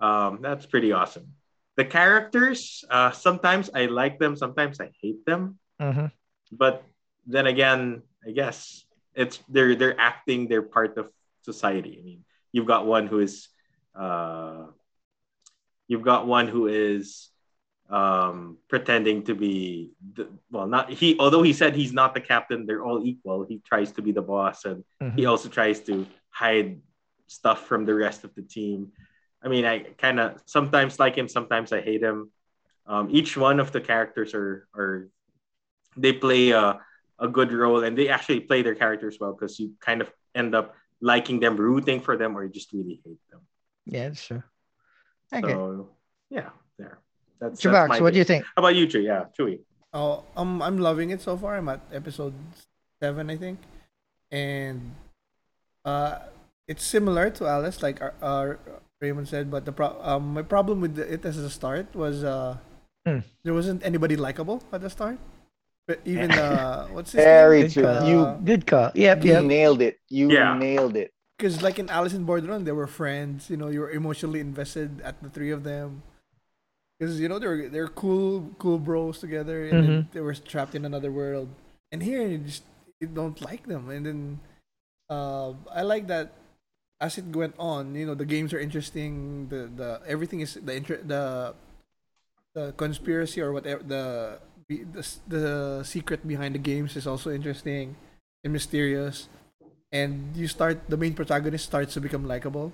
that's pretty awesome. The characters, sometimes I like them, sometimes I hate them. Mm-hmm. But then again, I guess it's they're acting their part of society. I mean, you've got one who is, pretending to be although he said he's not the captain, they're all equal. He tries to be the boss, and mm-hmm. he also tries to hide stuff from the rest of the team. I mean, I kind of sometimes like him, sometimes I hate him. Each one of the characters are they play a good role, and they actually play their characters well, because you kind of end up liking them, rooting for them, or you just really hate them. Yeah, that's true. Okay. So, yeah, there. That's my what do you think? How about you, Chewy? Yeah, Chewy. Oh, I'm loving it so far. I'm at episode 7, I think, and it's similar to Alice, like Raymond said. But my problem with it as a start was there wasn't anybody likable at the start. But even what's his name? Very true. You good call. Yeah, you nailed it. Because like in Alice in Borderland, they were friends. You know, you were emotionally invested at the three of them. Because, you know, they're cool bros together, and mm-hmm. then they were trapped in another world. And here, you don't like them. And then I like that as it went on, you know, the games are interesting. The everything is the conspiracy or whatever the secret behind the games is also interesting and mysterious. And the main protagonist starts to become likable.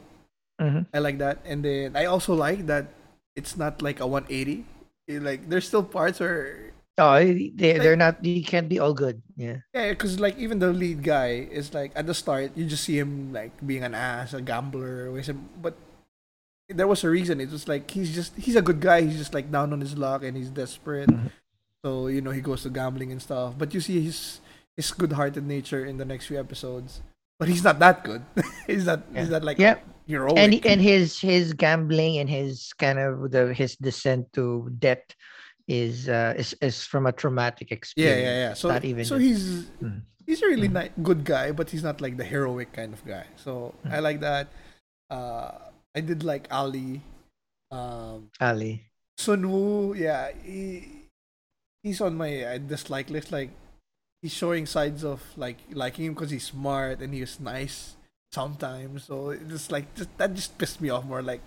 Mm-hmm. I like that. And then I also like that. It's not like a 180. Like, there's still parts where... Oh, they're not... You can't be all good. Yeah. Yeah, because, like, even the lead guy is, like, at the start, you just see him, like, being an ass, a gambler. But there was a reason. It was, like, he's a good guy. He's just, like, down on his luck, and he's desperate. Mm-hmm. So, you know, he goes to gambling and stuff. But you see his good-hearted nature in the next few episodes. But he's not that good. Heroic. And his gambling and his kind of his descent to debt is from a traumatic experience. Yeah. So he's a really good guy, but he's not like the heroic kind of guy. So I like that. I did like Ali. Ali. Sunwoo, yeah, he's on my dislike list. Like, he's showing signs of like liking him because he's smart and he's nice. Sometimes, so it's like that just pissed me off more. Like,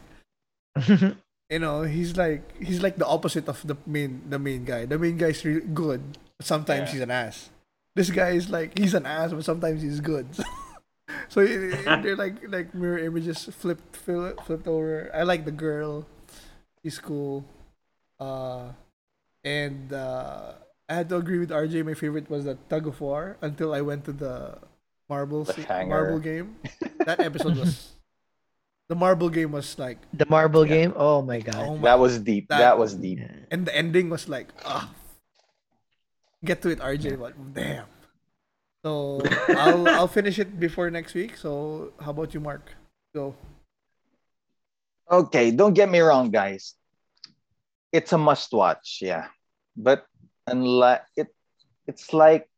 you know, he's like the opposite of the main guy. The main guy's really good. But sometimes he's an ass. This guy is like he's an ass, but sometimes he's good. So they're like mirror images flipped over. I like the girl. He's cool. And I had to agree with RJ. My favorite was the tug of war until I went to the marble game. That episode was the marble game was like the marble game. Oh my god, that was deep. That was deep. And the ending was like, get to it, RJ. But damn. So I'll finish it before next week. So how about you, Mark? Go. Okay, don't get me wrong, guys. It's a must-watch, yeah. But it's like.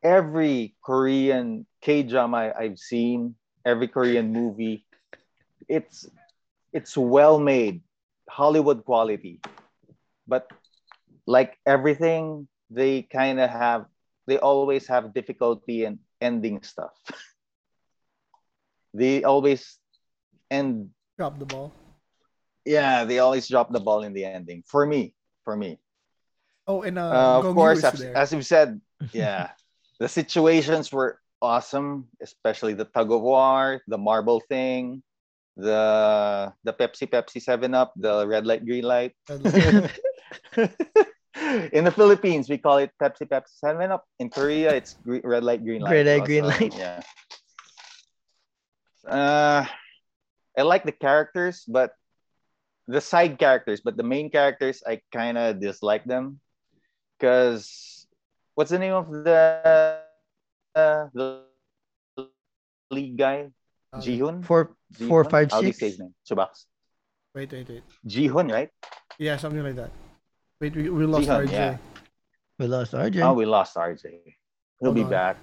Every Korean K-drama I've seen, every Korean movie, it's well made, Hollywood quality. But like everything they kind of have, they always have difficulty in ending stuff. They always end. Drop the ball. Yeah, they always drop the ball in the ending. For me. Oh, and of course, as you said, yeah, the situations were awesome, especially the tug of war, the marble thing, the Pepsi 7-Up, the red light, green light. In the Philippines, we call it Pepsi 7-Up. In Korea, it's red light, green light. Red light, green light. Yeah. I like the characters, but the side characters, but the main characters, I kind of dislike them. Because what's the name of the lead guy? Ji-Hoon? 4, 5, 6. I'll just say his name. Chubaks. Wait. Ji-Hoon, right? Yeah, something like that. Wait, we lost Ji-Hoon, RJ. Yeah. We lost RJ. Oh, we lost RJ. He'll be back.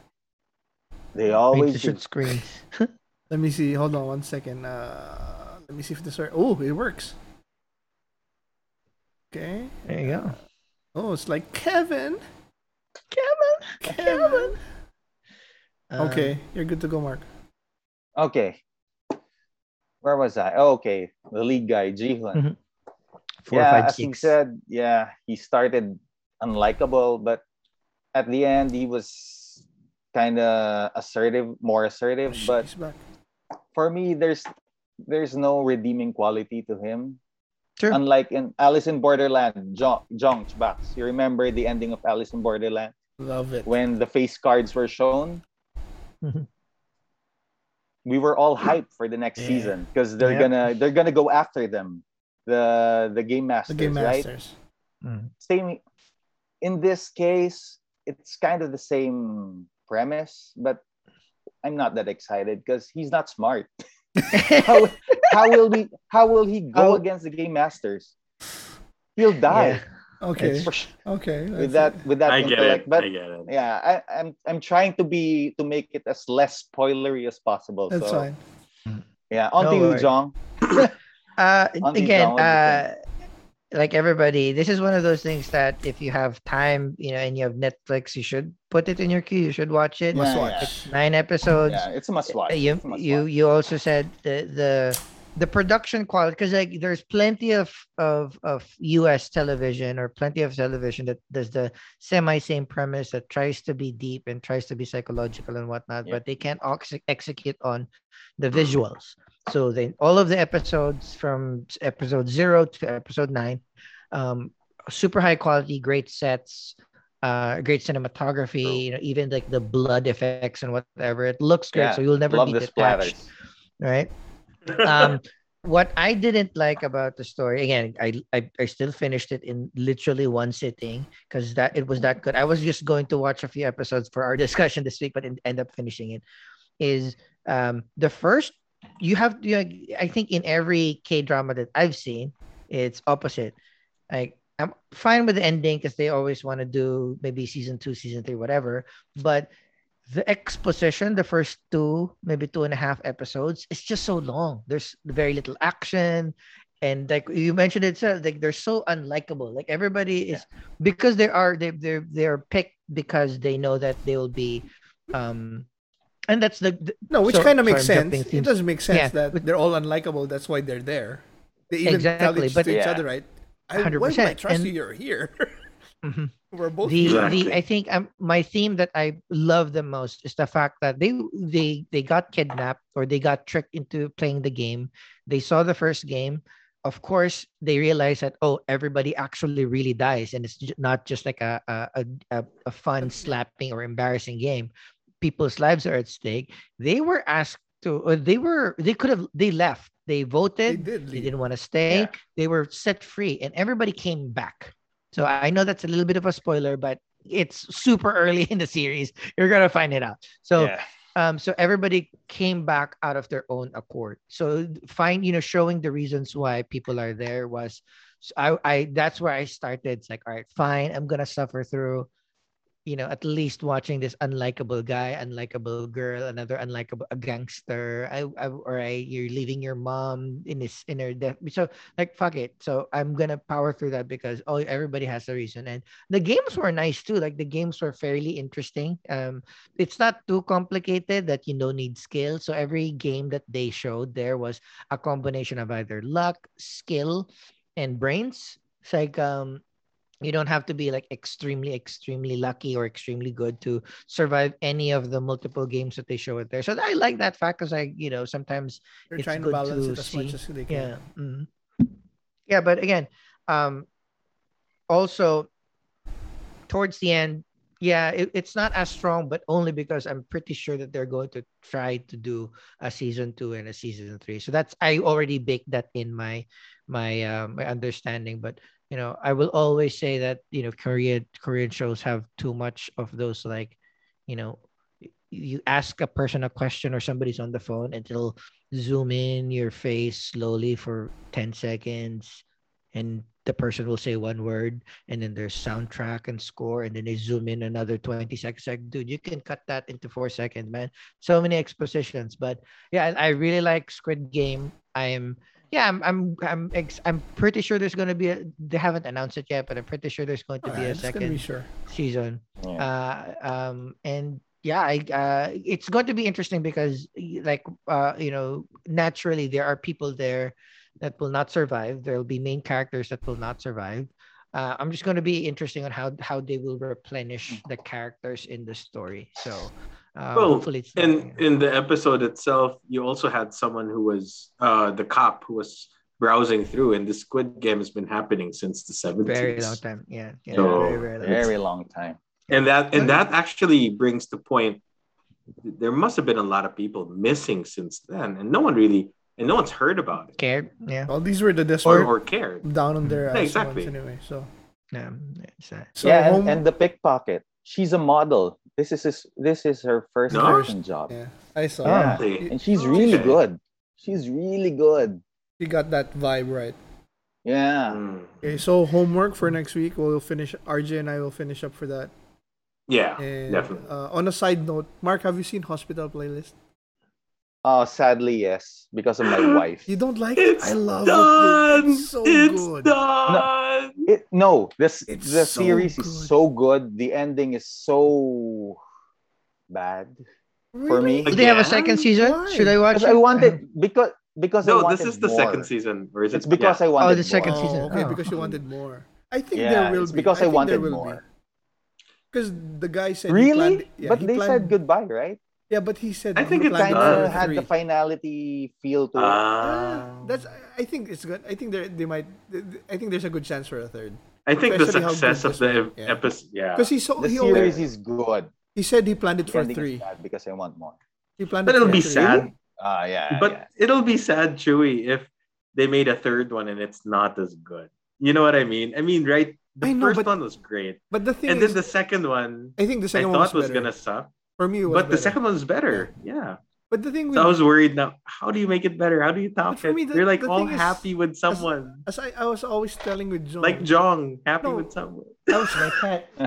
They always should screen. Let me see. Hold on one second. Let me see if this works. Oh, it works. Okay. There you go. Oh, it's like Kevin. Okay, you're good to go, Mark. Okay. Where was I? Oh, okay. The lead guy, Ji-Hoon. Mm-hmm. 4, 5, 6. As he said, yeah, he started unlikable, but at the end, he was kind of more assertive. But for me, there's no redeeming quality to him. Sure. Unlike in Alice in Borderland, Jong Chbaks. You remember the ending of Alice in Borderland? Love it. When the face cards were shown, we were all hyped for the next season because they're gonna go after them, the game masters. The game masters. Right? Mm. Same. In this case, it's kind of the same premise, but I'm not that excited because he's not smart. How will he go against the game masters? He'll die. Yeah. Okay. Okay. With that I get intellect. It. But I get it. Yeah, I'm trying to make it as less spoilery as possible. That's fine. Yeah. On to you, Jong. Like everybody, this is one of those things that if you have time, and you have Netflix, you should put it in your queue. You should watch it. Must watch. It's 9 episodes. Yeah, it's a must watch. You also said the production quality, because like there's plenty of US television or plenty of television that does the same premise that tries to be deep and tries to be psychological and whatnot, but they can't execute on the visuals. So then all of the episodes from episode 0 to episode 9, super high quality, great sets, great cinematography, even like the blood effects and whatever. It looks great, so you'll never be detached. Right? What I didn't like about the story, again, I still finished it in literally one sitting because it was that good. I was just going to watch a few episodes for our discussion this week, but end up finishing it, is the first. I think in every K-drama that I've seen, it's opposite. Like, I'm fine with the ending because they always want to do maybe season 2, season 3, whatever. But the exposition, the first 2, maybe 2.5 episodes, it's just so long. There's very little action. And like you mentioned itself, like they're so unlikable. Like everybody is, because they're picked because they know that they will be, and that's which kind of makes sense. It doesn't make sense that they're all unlikable. That's why they're there. They even tell to each other, right? 100%. Why should I trust you? You're here. Mm-hmm. We're both here. I think my theme that I love the most is the fact that they got kidnapped or they got tricked into playing the game. They saw the first game. Of course, they realize that, everybody actually really dies. And it's not just like a fun slapping or embarrassing game. People's lives are at stake. They were asked to, or they left. They voted. They didn't want to stay. Yeah. They were set free and everybody came back. So I know that's a little bit of a spoiler, but it's super early in the series. You're going to find it out. So, so everybody came back out of their own accord. So showing the reasons why people are there was, that's where I started. It's like, all right, fine. I'm going to suffer through. you know, at least watching this unlikable guy, unlikable girl, another unlikable gangster, you're leaving your mom in his inner death. So like, fuck it. So I'm gonna power through that because everybody has a reason. And the games were nice too. Like the games were fairly interesting. It's not too complicated that you don't need skill. So every game that they showed there was a combination of either luck, skill, and brains. It's like you don't have to be like extremely lucky or extremely good to survive any of the multiple games that they show it there. So I like that fact because sometimes they're trying to balance it as much as they can. Yeah, mm-hmm. Yeah, but again, also towards the end, yeah, it's not as strong, but only because I'm pretty sure that they're going to try to do a season 2 and a season 3. So that's, I already baked that in my understanding, but. You know, I will always say that, you know, Korean shows have too much of those, like, you know, you ask a person a question or somebody's on the phone and it'll zoom in your face slowly for 10 seconds and the person will say one word and then there's soundtrack and score and then they zoom in another 20 seconds. Like, dude, you can cut that into 4 seconds, man. So many expositions. But yeah, I really like Squid Game. I'm pretty sure there's going to be they haven't announced it yet, but I'm pretty sure there's going to be a second season. Yeah. It's going to be interesting because, like, you know, naturally there are people there that will not survive. There'll be main characters that will not survive. I'm just going to be interesting on how they will replenish the characters in the story. So, hopefully it's in the episode itself, you also had someone who was the cop who was browsing through, and the Squid Game has been happening since the 70s. Very long time, yeah so, very long time. And that actually brings the point. There must have been a lot of people missing since then, and no one's heard about it. Cared, yeah. Well, these were the desperate or cared down on their exactly anyway. So yeah, and the pickpocket. She's a model. This is her first fashion job. Yeah, I saw. Yeah. And she's really good. She's really good. She got that vibe right. Yeah. Okay, so homework for next week. We'll finish. RJ and I will finish up for that. Yeah, and, definitely. On a side note, Mark, have you seen Hospital Playlist? Oh, sadly, yes, because of my wife. You don't like it? I love it. It's so good. It's done. The series is so good. The ending is so bad for me. Do they have a second season? Why? Should I watch it? I wanted because no, I wanted this is the more. Second season, or is it? It's because I wanted. Oh, the second season. Okay, because you wanted more. I think there will be. Because I wanted more. Because the guy said really, but they said goodbye, right? Yeah, but he said I think it kind of had the finality feel to it. I think it's good. I think there's a good chance for a third. I think especially the success of the episode. Yeah, because he series is good. He said he planned it for 3. Because I want more. He planned. But it'll be sad. It'll be sad, Chewy, if they made a third one and it's not as good. You know what I mean? right? The first one was great, but the thing and is, then the second one. I think the second one was gonna suck. For me, but the second one's better. Yeah. But the thing, I was worried. Now, how do you make it better? How do you top it? You're like all happy with someone. As I was always telling with Jong. Like Jong, happy with someone. That was my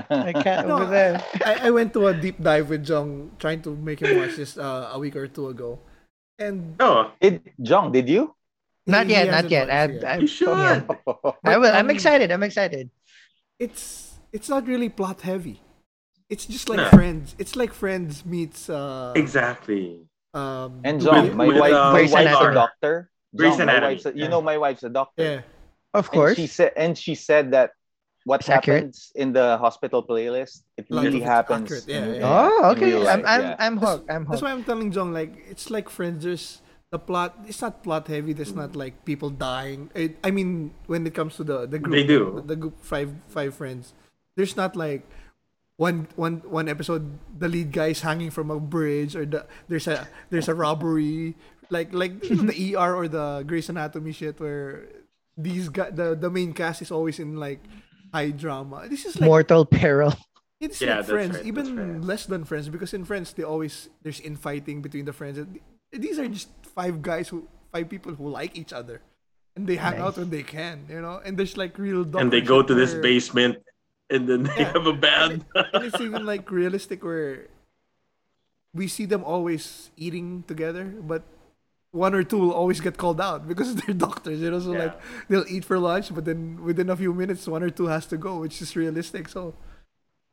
cat. My cat over there. I went to a deep dive with Jong, trying to make him watch this a week or two ago. And Jong, did you? Not yet. You should. I will. I'm excited. It's not really plot heavy. It's just like Friends. It's like Friends meets exactly. And John, my wife's a doctor. John, my wife's a doctor. Yeah, of course. And she said that what happens in the Hospital Playlist, it really happens. Yeah. Oh, okay. I'm hooked. That's why I'm telling John, like, it's like Friends. There's the plot. It's not plot heavy. There's not like people dying. I mean, when it comes to the group, they do the group five friends. There's not like. One episode, the lead guy is hanging from a bridge, or there's a robbery, like the ER or the Grey's Anatomy shit, where these guys, the main cast is always in like high drama. This is like mortal peril. It's like Friends, right, even less than Friends, because in Friends there's infighting between the friends. These are just five people who like each other, and they hang out when they can, you know. And there's like real. And they go to this basement. and then they have a band. And it's even like realistic where we see them always eating together, but one or two will always get called out because they're doctors, you know. So like they'll eat for lunch, but then within a few minutes, one or two has to go, which is realistic. So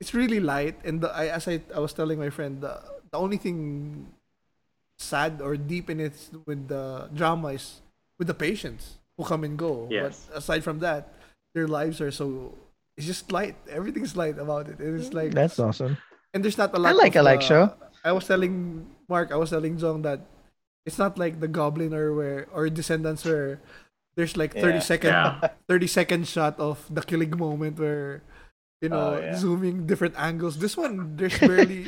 it's really light. And as I was telling my friend, the only thing sad or deep in it with the drama is with the patients who come and go. Yes. But aside from that, their lives are so, it's just light. Everything's light about it. And it's like, that's awesome. And there's not a lot. I like show. I was telling Jong that it's not like the Goblin or Descendants where there's like 30 second shot of the killing moment where, you know, zooming different angles. This one there's barely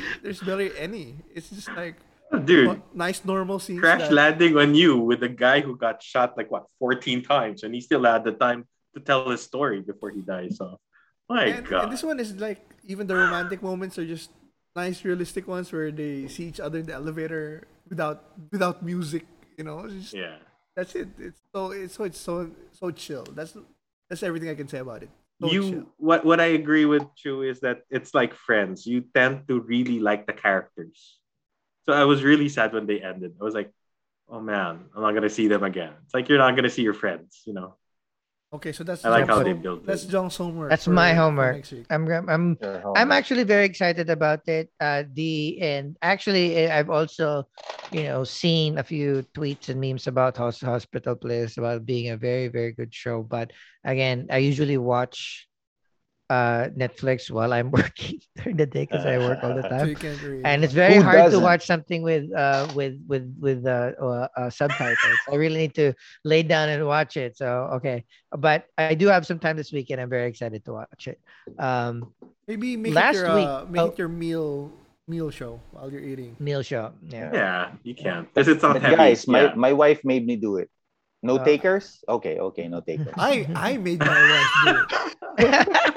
any. It's just like, dude, nice normal scenes. Crash landing on you with a guy who got shot like 14 times, and he still had the time to tell his story before he dies. So, my God. And this one is like, even the romantic moments are just nice, realistic ones where they see each other in the elevator without music. You know, just, that's it. It's so chill. That's everything I can say about it. So what I agree with you is that it's like Friends. You tend to really like the characters. So I was really sad when they ended. I was like, oh man, I'm not gonna see them again. It's like you're not gonna see your friends, you know. Okay, so that's how they built it. That's John's homework. That's my homework. I'm actually very excited about it. I've also, you know, seen a few tweets and memes about Hospital Playlist about being a very, very good show. But again, I usually watch Netflix while I'm working during the day because I work all the time, so and it's very hard to watch something with subtitles. I really need to lay down and watch it. So okay, but I do have some time this weekend. I'm very excited to watch it. Maybe make it your meal show while you're eating. Meal show. Yeah, you can. Because it's not heavy. Guys, my wife made me do it. No takers. Okay, no takers. I made my wife do it.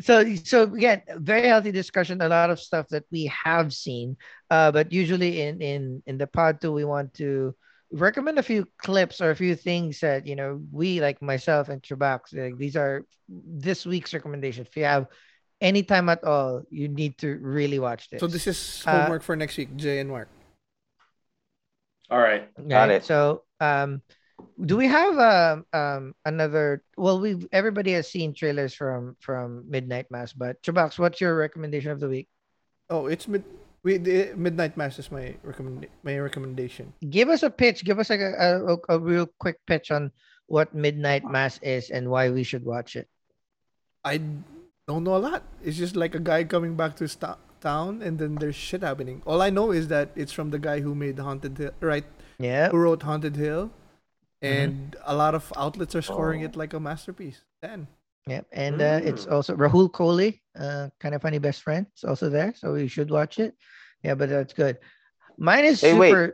So again, very healthy discussion. A lot of stuff that we have seen, but usually in the pod too, we want to recommend a few clips or a few things that, you know, we, like myself and Chubax, like, these are this week's recommendations. If you have any time at all, you need to really watch this. So this is homework for next week, Jay and Mark. All right, got it. So do we have another? Well, everybody has seen trailers from Midnight Mass, but Chubax, what's your recommendation of the week? Oh, it's Midnight Mass is my recommendation. Give us a pitch. Give us like a real quick pitch on what Midnight Mass is and why we should watch it. I don't know a lot. It's just like a guy coming back to town, and then there's shit happening. All I know is that it's from the guy who made Haunted Hill, right? Yeah, who wrote Haunted Hill. And a lot of outlets are scoring it like a masterpiece. Yep. And it's also Rahul Kohli, Kind of Funny Best Friend. It's also there, so you should watch it. Yeah, but that's good. Mine is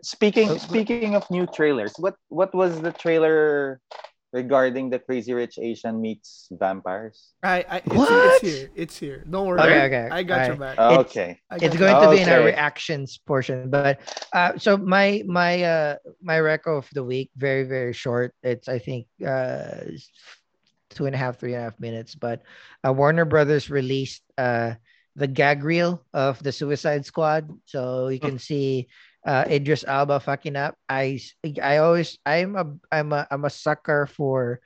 Speaking of new trailers, what was the trailer regarding the Crazy Rich Asian meets vampires? It's here. Don't worry. Okay. I got your back. Okay. It's going to be in our reactions portion. But so my reco of the week, very, very short. It's, I think, 2.5, 3.5 minutes. But Warner Brothers released the gag reel of the Suicide Squad. So you can see Idris Elba fucking up. I'm a sucker for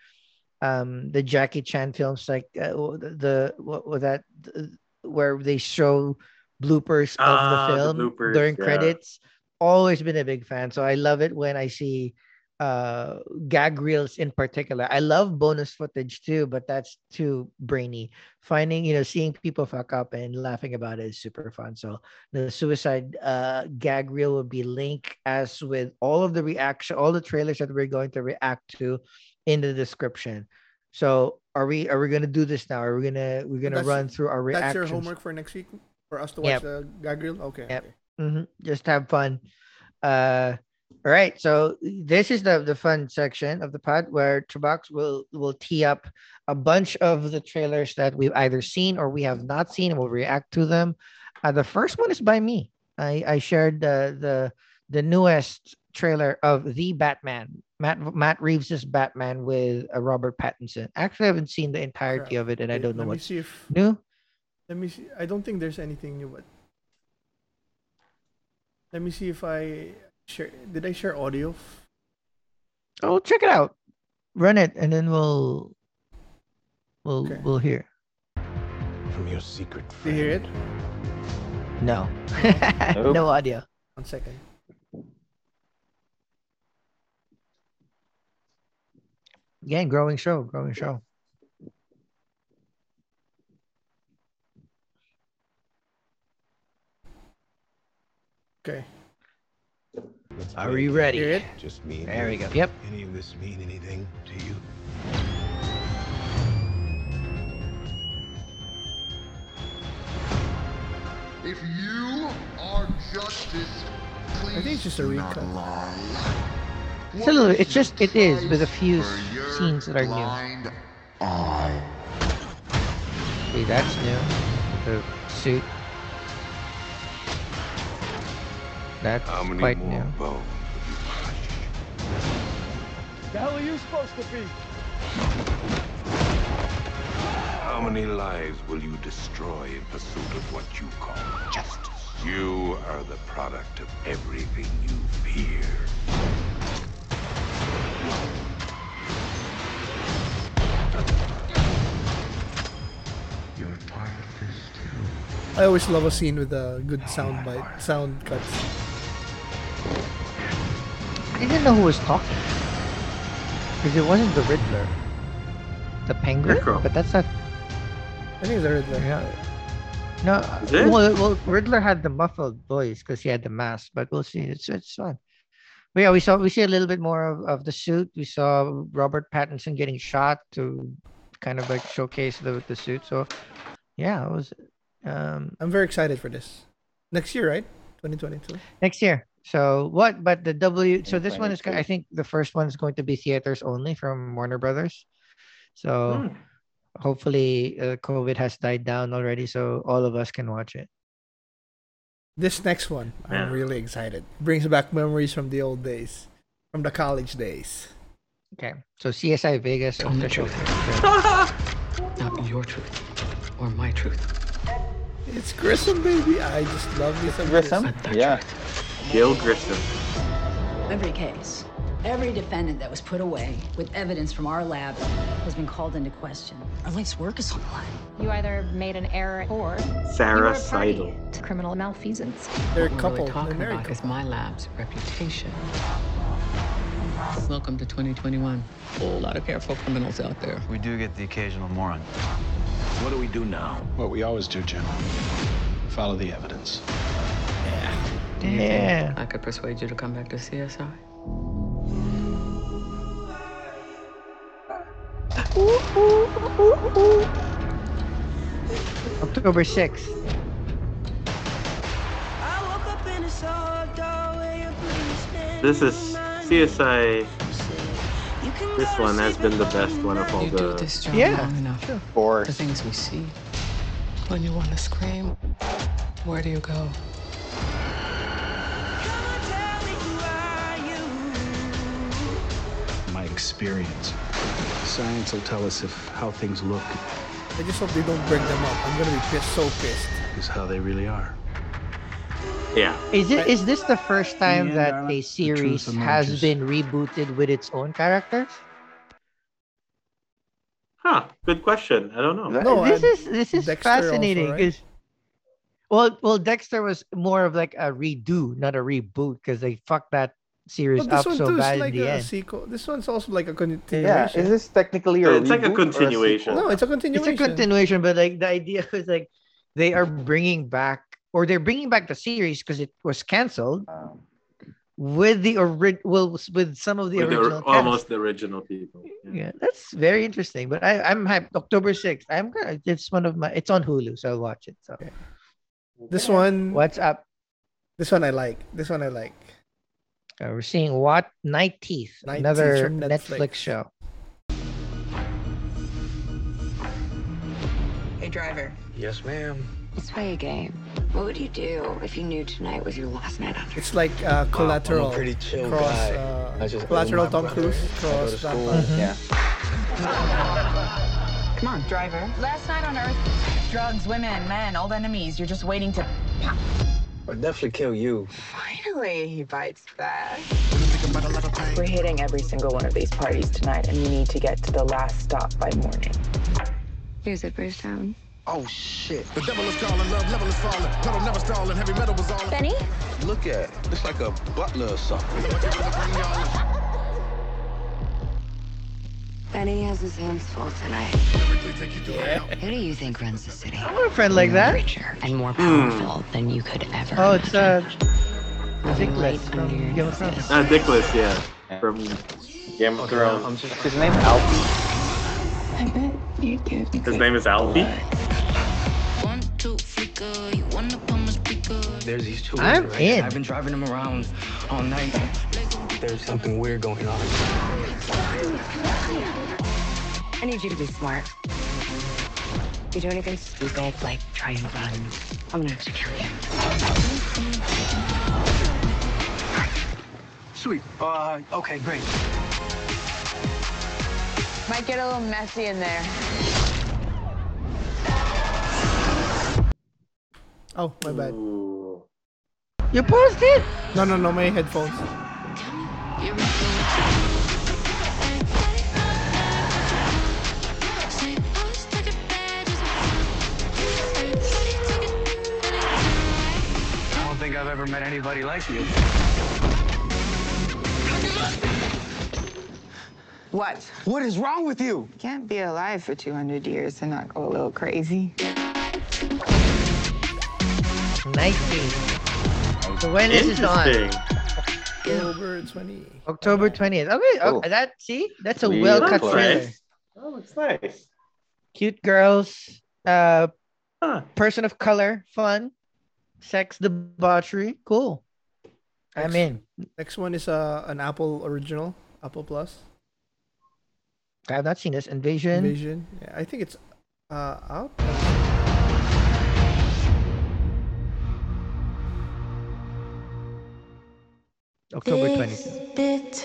the Jackie Chan films, like where they show bloopers of the film during credits. Always been a big fan, so I love it when I see gag reels in particular. I love bonus footage too, but that's too brainy. Seeing people fuck up and laughing about it is super fun. So the Suicide gag reel will be linked, as with all of the reaction, all the trailers that we're going to react to, in the description. So are we going to do this now? We're going to run through our reactions. That's your homework for next week for us to watch the gag reel. Okay. Yep. Okay. Mm-hmm. Just have fun. All right, so this is the fun section of the pod where Trubox will tee up a bunch of the trailers that we've either seen or we have not seen, and we'll react to them. The first one is by me. I shared the newest trailer of The Batman, Matt Reeves' Batman with Robert Pattinson. Actually, I haven't seen the entirety of it, and I don't know what's new. Let me see. I don't think there's anything new, but let me see if I share. Did I share audio? Oh, check it out. Run it, and then we'll hear. From your secret friend. You hear it? No. Nope. No audio. 1 second. Again, growing show. Okay. Are you ready? Hear it? Just me. There we go. Yep. Any of this mean anything to you? If you are justice, please. I think it's just a recut. It is with a few scenes that are new. See, that's new. The suit. That's quite new. The hell are you supposed to be? How many lives will you destroy in pursuit of what you call justice? You are the product of everything you fear. You're tired of this too. I always love a scene with a good sound cuts. I didn't know who was talking, because it wasn't the Riddler, the Penguin, but that's not. I think it's the Riddler. Yeah. No, well, Riddler had the muffled voice because he had the mask, but we'll see. It's fun. But yeah, we see a little bit more of the suit. We saw Robert Pattinson getting shot to kind of like showcase the suit. So yeah, it was. I'm very excited for this. Next year, right? 2022. Next year. So this one is, I think the first one is going to be theaters only from Warner Brothers. So hopefully COVID has died down already, so all of us can watch it. This next one, I'm really excited. Brings back memories from the old days, from the college days. Okay, so CSI Vegas. Tell the truth. Not your truth or my truth. It's Grissom, baby. I just love this. Grissom? Yeah. Gil Grissom. Every case, every defendant that was put away with evidence from our lab has been called into question. Our life's work is on the line. You either made an error or Sarah Seidel to criminal malfeasance. They're a couple. What we're really talking about is my lab's reputation. Welcome to 2021. A whole lot of careful criminals out there. We do get the occasional moron. What do we do now? What we always do, Jim. Follow the evidence. Yeah. I could persuade you to come back to CSI. October 6th. This is CSI. This one has been the best one of all the... Yeah. Or the things we see. When you want to scream, where do you go? Experience. Science will tell us if how things look. I just hope they don't bring them up. I'm gonna be so pissed. Is how they really are. Yeah. Is this the first time that a series has been rebooted with its own characters? Huh. Good question. I don't know. No, this is Dexter fascinating. Also, right? Well, Dexter was more of like a redo, not a reboot, because they fucked that series up so bad in the end. Sequel. This one's also like a continuation. Yeah, is this technically a reboot? It's like a continuation. No, it's a continuation. It's a continuation, but like the idea was like they are bringing back the series because it was canceled with some of the original. Almost the original people. Yeah, that's very interesting. But I'm hyped. October 6th. It's on Hulu, so I'll watch it. So okay. This one. What's up? This one I like. We're seeing What? Night Teeth, another Netflix show. Hey, driver. Yes, ma'am. Let's play a game. What would you do if you knew tonight was your last night out? It's like Collateral. I'm a pretty chill guy. Collateral, Tom Cruise. Cross. Yeah. Come on, driver. Last night on Earth. Drugs, women, men, old enemies. You're just waiting to pop. I'll definitely kill you. Finally, he bites back. We're hitting every single one of these parties tonight, and you need to get to the last stop by morning. Here's a first sound. Oh, shit. The devil is calling, love level is falling. Pedal never stalling, heavy metal was all. Benny? Look at it. It's like a butler or something. Benny has his hands full tonight. Who do you think runs the city? I'm a friend like that. Richer and more powerful than you could ever. Oh, it's Dickless from Game of Thrones. Dickless, yeah. From Game of Thrones. No, his name's Alfie. I bet you did. His name is Alfie? There's these two. I'm right? in. I've been driving them around all night. There's something weird going on. I need you to be smart. If you do anything stupid, like try and run, I'm gonna have to kill you. Sweet. Okay, great. Might get a little messy in there. Oh, my bad. Ooh. You paused it? No, my headphones. I don't think I've ever met anybody like you. What? What is wrong with you? You can't be alive for 200 years and not go a little crazy. Nicely. So when is it on? October 20th. October 20th. Okay. Oh. That's a well-cut trailer. Oh, it's nice. Cute girls. Person of color. Fun. Sex debauchery. Cool. I'm in. Next one is an Apple original. Apple Plus. I have not seen this. Vision. Yeah, I think it's out. October 20th.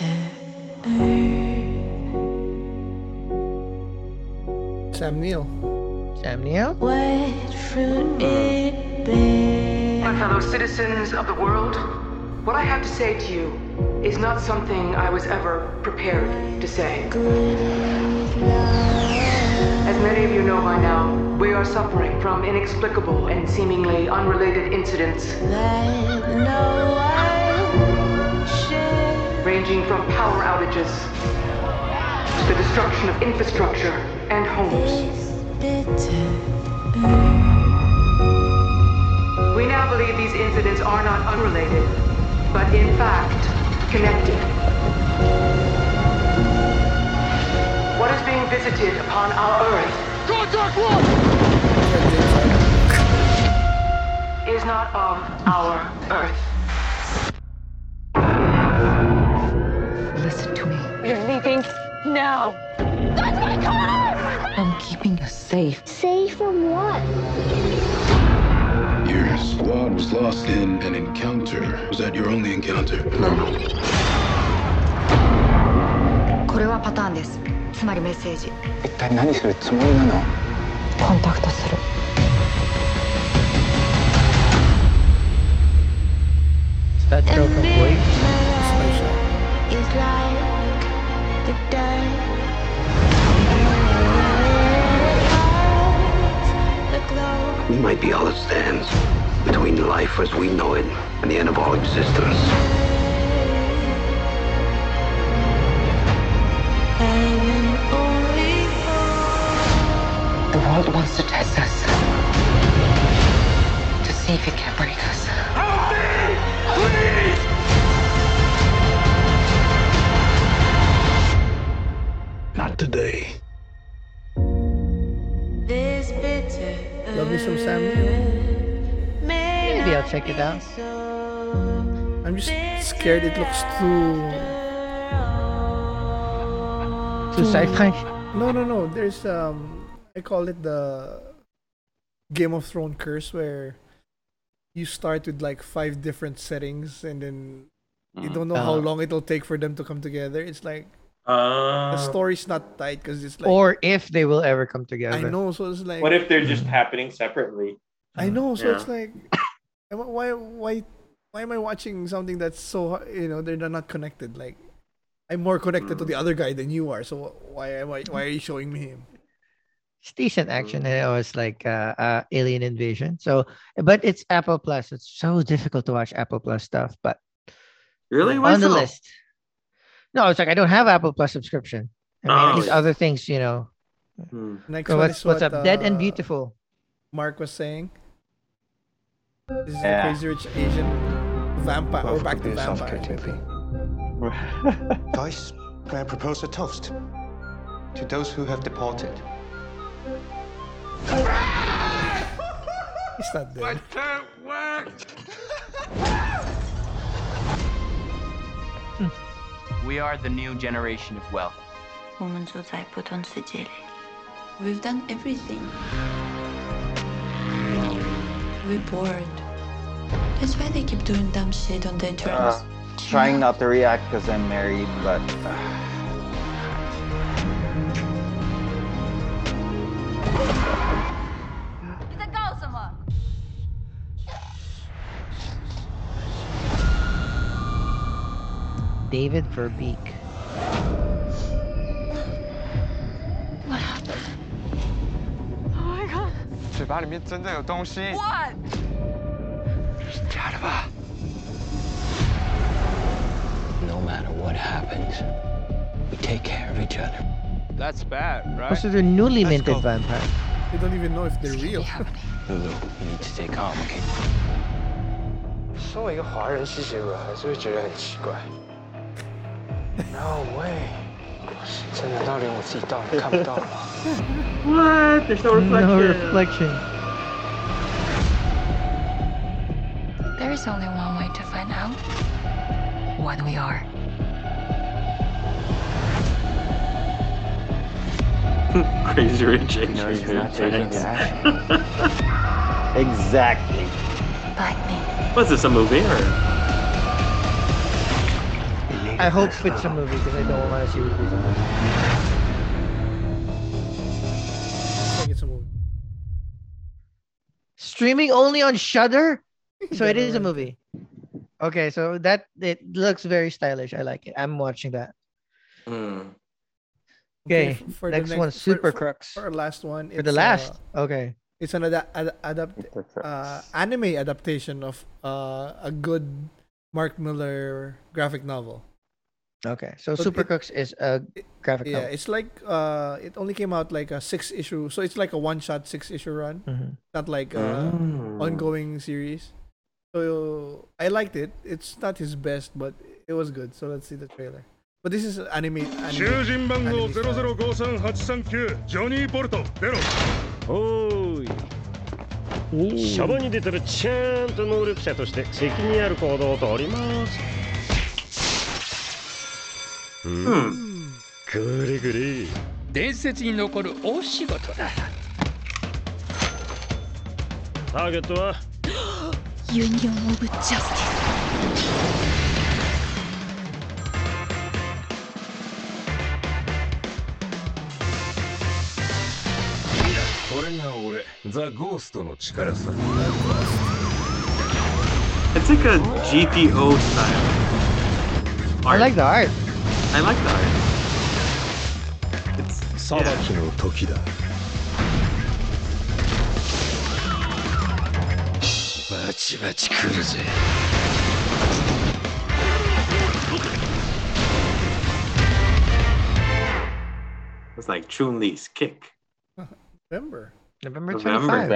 Sam Neill. What fruit it bears. My fellow citizens of the world, what I have to say to you is not something I was ever prepared to say. As many of you know by now, we are suffering from inexplicable and seemingly unrelated incidents. Ranging from power outages to the destruction of infrastructure and homes. We now believe these incidents are not unrelated, but in fact, connected. What is being visited upon our Earth is not of our Earth. Listen to me. You're leaving now. That's my car! I'm keeping you safe. Safe from what? Your squad was lost in an encounter. Was that your only encounter? No. Is that joke a voice? It's like the dirt. We might be all that stands between life as we know it and the end of all existence. The world wants to test us, to see if it can break us. Help me! Please! Not today. This bitter. Love me some Sam Neill. Maybe I'll check it out. I'm just scared it looks too sci-fi. No. There's I call it the Game of Thrones curse where you start with like 5 different settings and then you don't know how long it'll take for them to come together. It's like the story's not tight because it's like, or if they will ever come together. I know, so it's like, what if they're just happening separately? I know, so it's like, why am I watching something that's so, you know, they're not connected? Like, I'm more connected to the other guy than you are. So why are you showing me him? It's decent action. It was like Alien Invasion. So, but it's Apple Plus. It's so difficult to watch Apple Plus stuff. But really, why on the list? No, it's like I don't have Apple Plus subscription. I mean, these other things, you know. Next, so what's up? Dead and Beautiful. Mark was saying, "This is a Crazy Rich Asian vampire." We're back to vampire. Guys, may I propose a toast to those who have departed? He's not dead. I can't work. We are the new generation of wealth. Woman's what I put on the jelly. We've done everything. We're bored. That's why they keep doing dumb shit on their turns. Trying not to react because I'm married, but... David Verbeek. What happened? Oh my god. What? No matter what happens, we take care of each other. That's bad, right? Also, they're newly minted vampires. They don't even know if they're real. Lulu, you need to stay calm, okay? 身为一个华人吸血鬼还是会觉得很奇怪 No way. What? There's no reflection. No reflection. There is only one way to find out what we are. Crazy Rich Asians. Exactly. Black me. Was this a movie or? I hope it's a movie because I don't want to see what it is. I think it's a movie. Streaming only on Shudder? So it is a movie. Okay, so that it looks very stylish. I like it. I'm watching that. Okay, for next one, Super Crux. For our last one. For the last? Okay. It's an anime adaptation of a good Mark Miller graphic novel. Okay, so Super Crux is a graphic novel. Yeah, it's like it only came out like a 6-issue, so it's like a one-shot 6-issue run, not like ongoing series. So I liked it. It's not his best, but it was good. So let's see the trailer. But this is anime. 00533839 Johnny Porto 0. Oh. シャバに出てるちゃんと能力者として責任ある行動をとります It's like a GTO style. Art. I like the art. I like the art. It's solid. It's like Chun-Li's kick. November 25.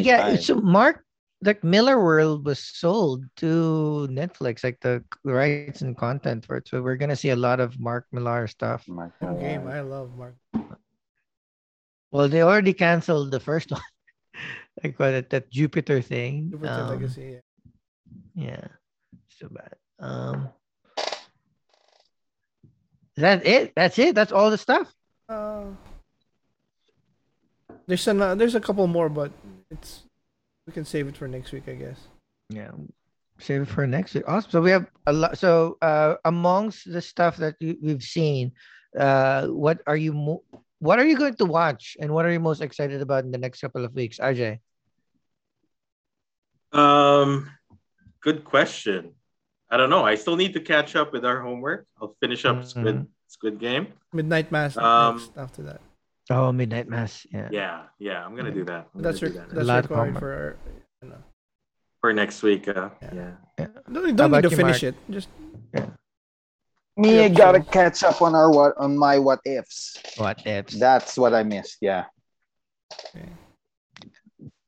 Yeah, so Mark, like Miller World was sold to Netflix, like the rights and content for it. So we're gonna see a lot of Mark Millar stuff. Game, I love Mark. Well, they already canceled the first one, like what that Jupiter thing. Jupiter Legacy. Yeah, so bad. Is that it? That's it. That's all the stuff. There's a couple more, but It's we can save it for next week, I guess. Yeah, save it for next week. Awesome. So we have a lot. So amongst the stuff that we've seen, what are you going to watch, and what are you most excited about in the next couple of weeks, RJ? Good question. I don't know. I still need to catch up with our homework. I'll finish up Squid Game. Midnight Mass after that. Oh, Midnight Mass. Yeah. I'm gonna do that. That's required for for next week. Yeah. Don't need to finish it. Just gotta catch up on our my what ifs. What ifs? That's what I missed. Yeah. Okay.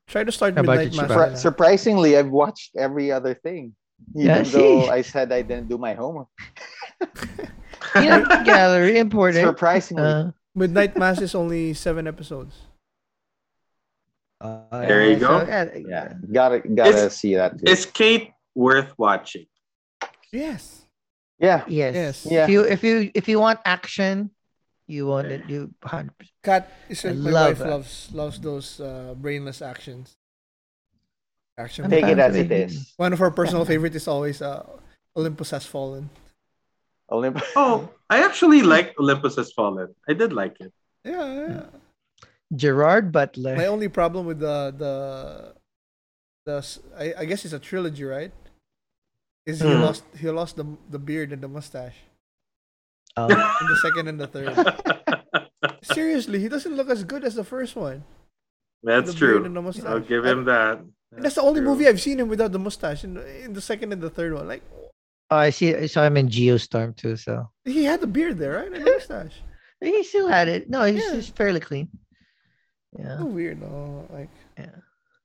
Try to start Midnight Mass. Surprisingly, I've watched every other thing, even though I said I didn't do my homework. Gallery important. Surprisingly. Midnight Mass is only 7 episodes. There you go. Yeah, gotta see that. Too. Is Kate worth watching? Yes. Yes. Yeah. If you want action, you want to do 100%. Kat, my wife loves those brainless actions. Take it as it is. One of her personal favorite is always Olympus Has Fallen. Olympus. Oh, I actually liked Olympus Has Fallen. I did like it. Yeah. Gerard Butler. My only problem with I guess it's a trilogy, right? Is he lost the beard and the mustache in the second and the third. Seriously, he doesn't look as good as the first one. That's true. I'll give him that. That's the only movie I've seen him without the mustache in the second and the third one. Like. Oh, I saw him in Geostorm too, so. He had the beard there, right? And the mustache. He still had it. No, he's fairly clean. Yeah. So weird, though. Like. Yeah.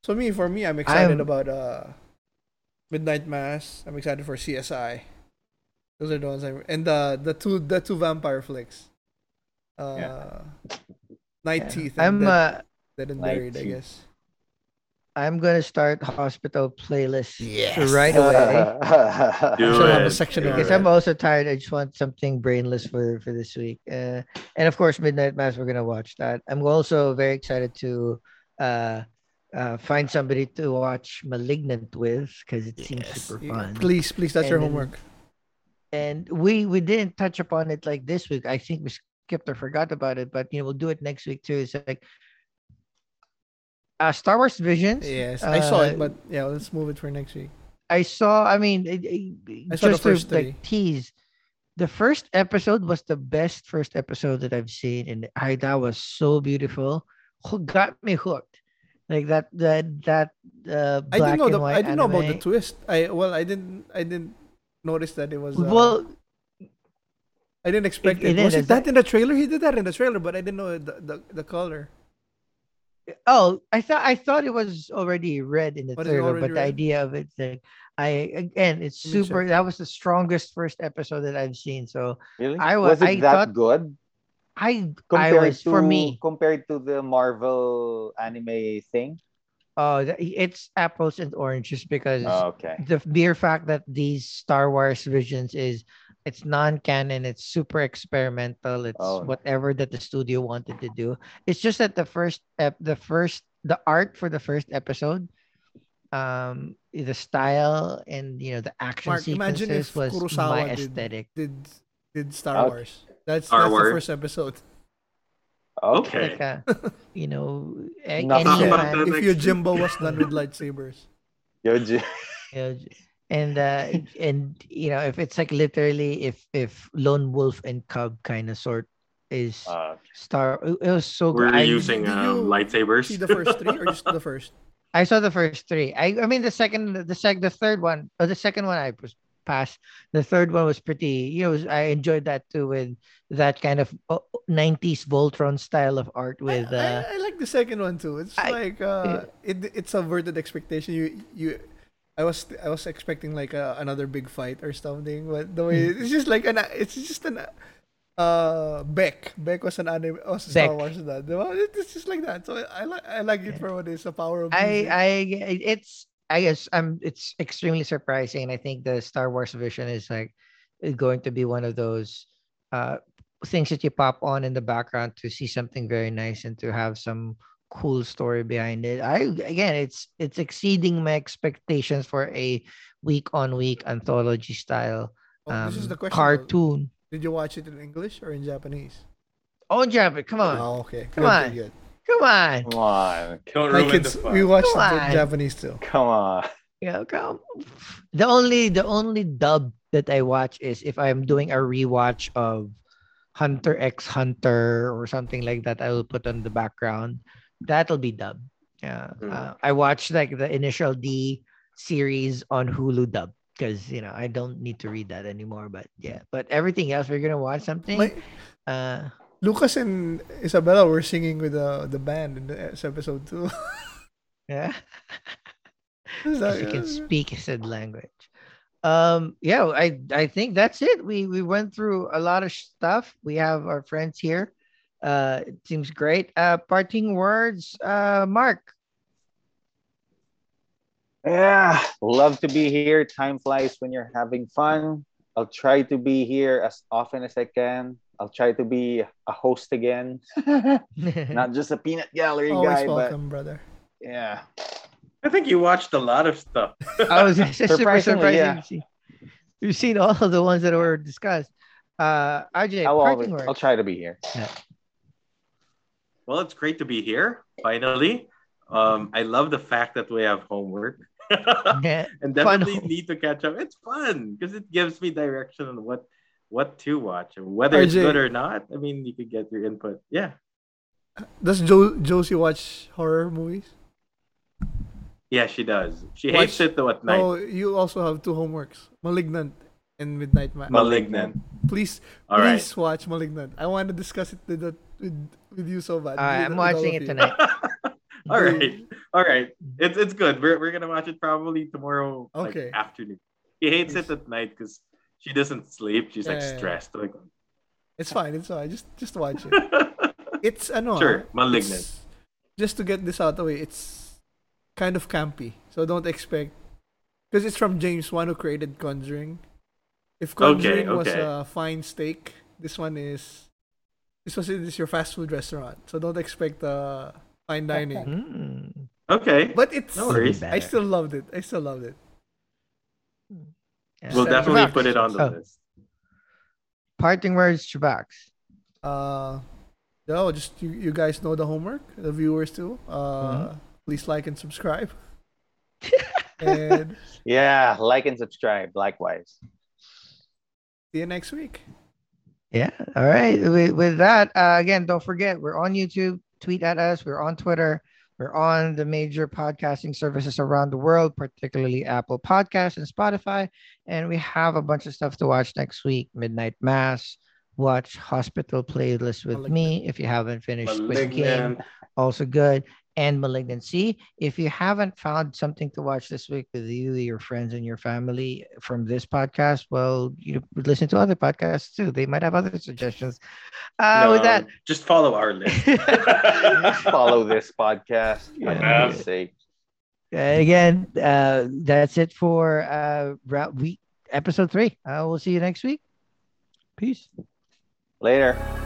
So for me, I'm excited about Midnight Mass. I'm excited for CSI. Those are the ones and the two vampire flicks. Night Teeth. And Dead and Buried, I guess. I'm gonna start Hospital Playlist right away. Because I'm also tired. I just want something brainless for this week. And of course, Midnight Mass. We're gonna watch that. I'm also very excited to find somebody to watch Malignant with because it seems super fun. Please, that's your homework. And we didn't touch upon it like this week. I think we skipped or forgot about it. But we'll do it next week too. It's like. Star Wars Visions. Yes, I saw it, but let's move it for next week. I saw the first three. Like, tease. The first episode was the best first episode that I've seen, and that was so beautiful. Who got me hooked? Like that black and white. I didn't know about the twist. I didn't notice that it was. I didn't expect it. Was that in the trailer? He did that in the trailer, but I didn't know the color. Oh, I thought it was already red in the trailer, but the idea of it, it's super. That was the strongest first episode that I've seen. So really? Was it that good? Compared to the Marvel anime thing. Oh, it's apples and oranges because the mere fact that these Star Wars Visions is. It's non-canon. It's super experimental. It's whatever that the studio wanted to do. It's just that the art for the first episode, the style and the action sequences was Kurosawa my aesthetic. Did Star Wars? That's the first episode. Okay. Like if Yojimbo was done with lightsabers. Yojimbo. And if it's like literally if Lone Wolf and Cub kind of sort is Star, it was so good. Were you using lightsabers? See the first three or just the first? I saw the first three. I mean the second one I passed. The third one was pretty. I enjoyed that too with that kind of 90s Voltron style of art. With I like the second one too. It's it subverted expectation. I was expecting like another big fight or something, but the way it's just an Beck was an anime, also Star Wars that. It's just like that. So I like it for what it is, the power of music. It's extremely surprising, and I think the Star Wars Vision is like going to be one of those things that you pop on in the background to see something very nice and to have some cool story behind it. It's exceeding my expectations for a week-on-week anthology style this is the question, cartoon. Did you watch it in English or in Japanese? Oh, in Japan. Come on. Oh, okay. Come on. Come on. Don't ruin the fun. We watched it in Japanese too. Come on. Yeah, come. The only dub that I watch is if I'm doing a rewatch of Hunter x Hunter or something like that, I will put on the background. That'll be dubbed. Yeah. I watched like the Initial D series on Hulu dub because I don't need to read that anymore. But yeah. But everything else, we're gonna watch something. Lucas and Isabella were singing with the band in the episode 2. Yeah. Because you can speak said language. I think that's it. We went through a lot of stuff. We have our friends here. It seems great. Parting words, Mark. Yeah, love to be here. Time flies when you're having fun. I'll try to be here as often as I can. I'll try to be a host again. Not just a peanut gallery guy. Always welcome, brother. Yeah. I think you watched a lot of stuff. I was surprising. Yeah. You've seen all of the ones that were discussed. RJ, I'll try to be here. Yeah. Well, it's great to be here, finally. I love the fact that we have homework. And definitely need to catch up. It's fun because it gives me direction on what to watch and whether it's good or not. I mean, you could get your input. Yeah. Does Josie watch horror movies? Yeah, she does. She hates it though at night. Oh, you also have 2 homeworks: *Malignant* and *Midnight Mass*. *Malignant*. Please watch *Malignant*. I want to discuss it with you so bad. I'm watching it tonight. All right. It's good. We're gonna watch it probably tomorrow afternoon. She hates it at night because she doesn't sleep. She's stressed. Like, it's fine. It's fine. Just watch it. It's *Malignant*. Just to get this out of the way, it's kind of campy, so don't expect, because it's from James Wan, who created Conjuring. If Conjuring was a fine steak, this is your fast food restaurant, so don't expect fine dining. Okay, but it's I still loved it. Yeah. We'll definitely put it on the list. Parting words, Chibaks. Just you guys know the homework, the viewers too. Please like and subscribe. And yeah, like and subscribe. Likewise. See you next week. Yeah. All right. With that, again, don't forget, we're on YouTube. Tweet at us. We're on Twitter. We're on the major podcasting services around the world, particularly Apple Podcasts and Spotify. And we have a bunch of stuff to watch next week. Midnight Mass. Watch Hospital Playlist with me if you haven't finished Squid Game. Also good. And Malignancy. If you haven't found something to watch this week with you, your friends, and your family from this podcast, well, you listen to other podcasts too. They might have other suggestions. With that, just follow our list. Follow this podcast. Yeah. Again, that's it for episode 3. We'll see you next week. Peace. Later.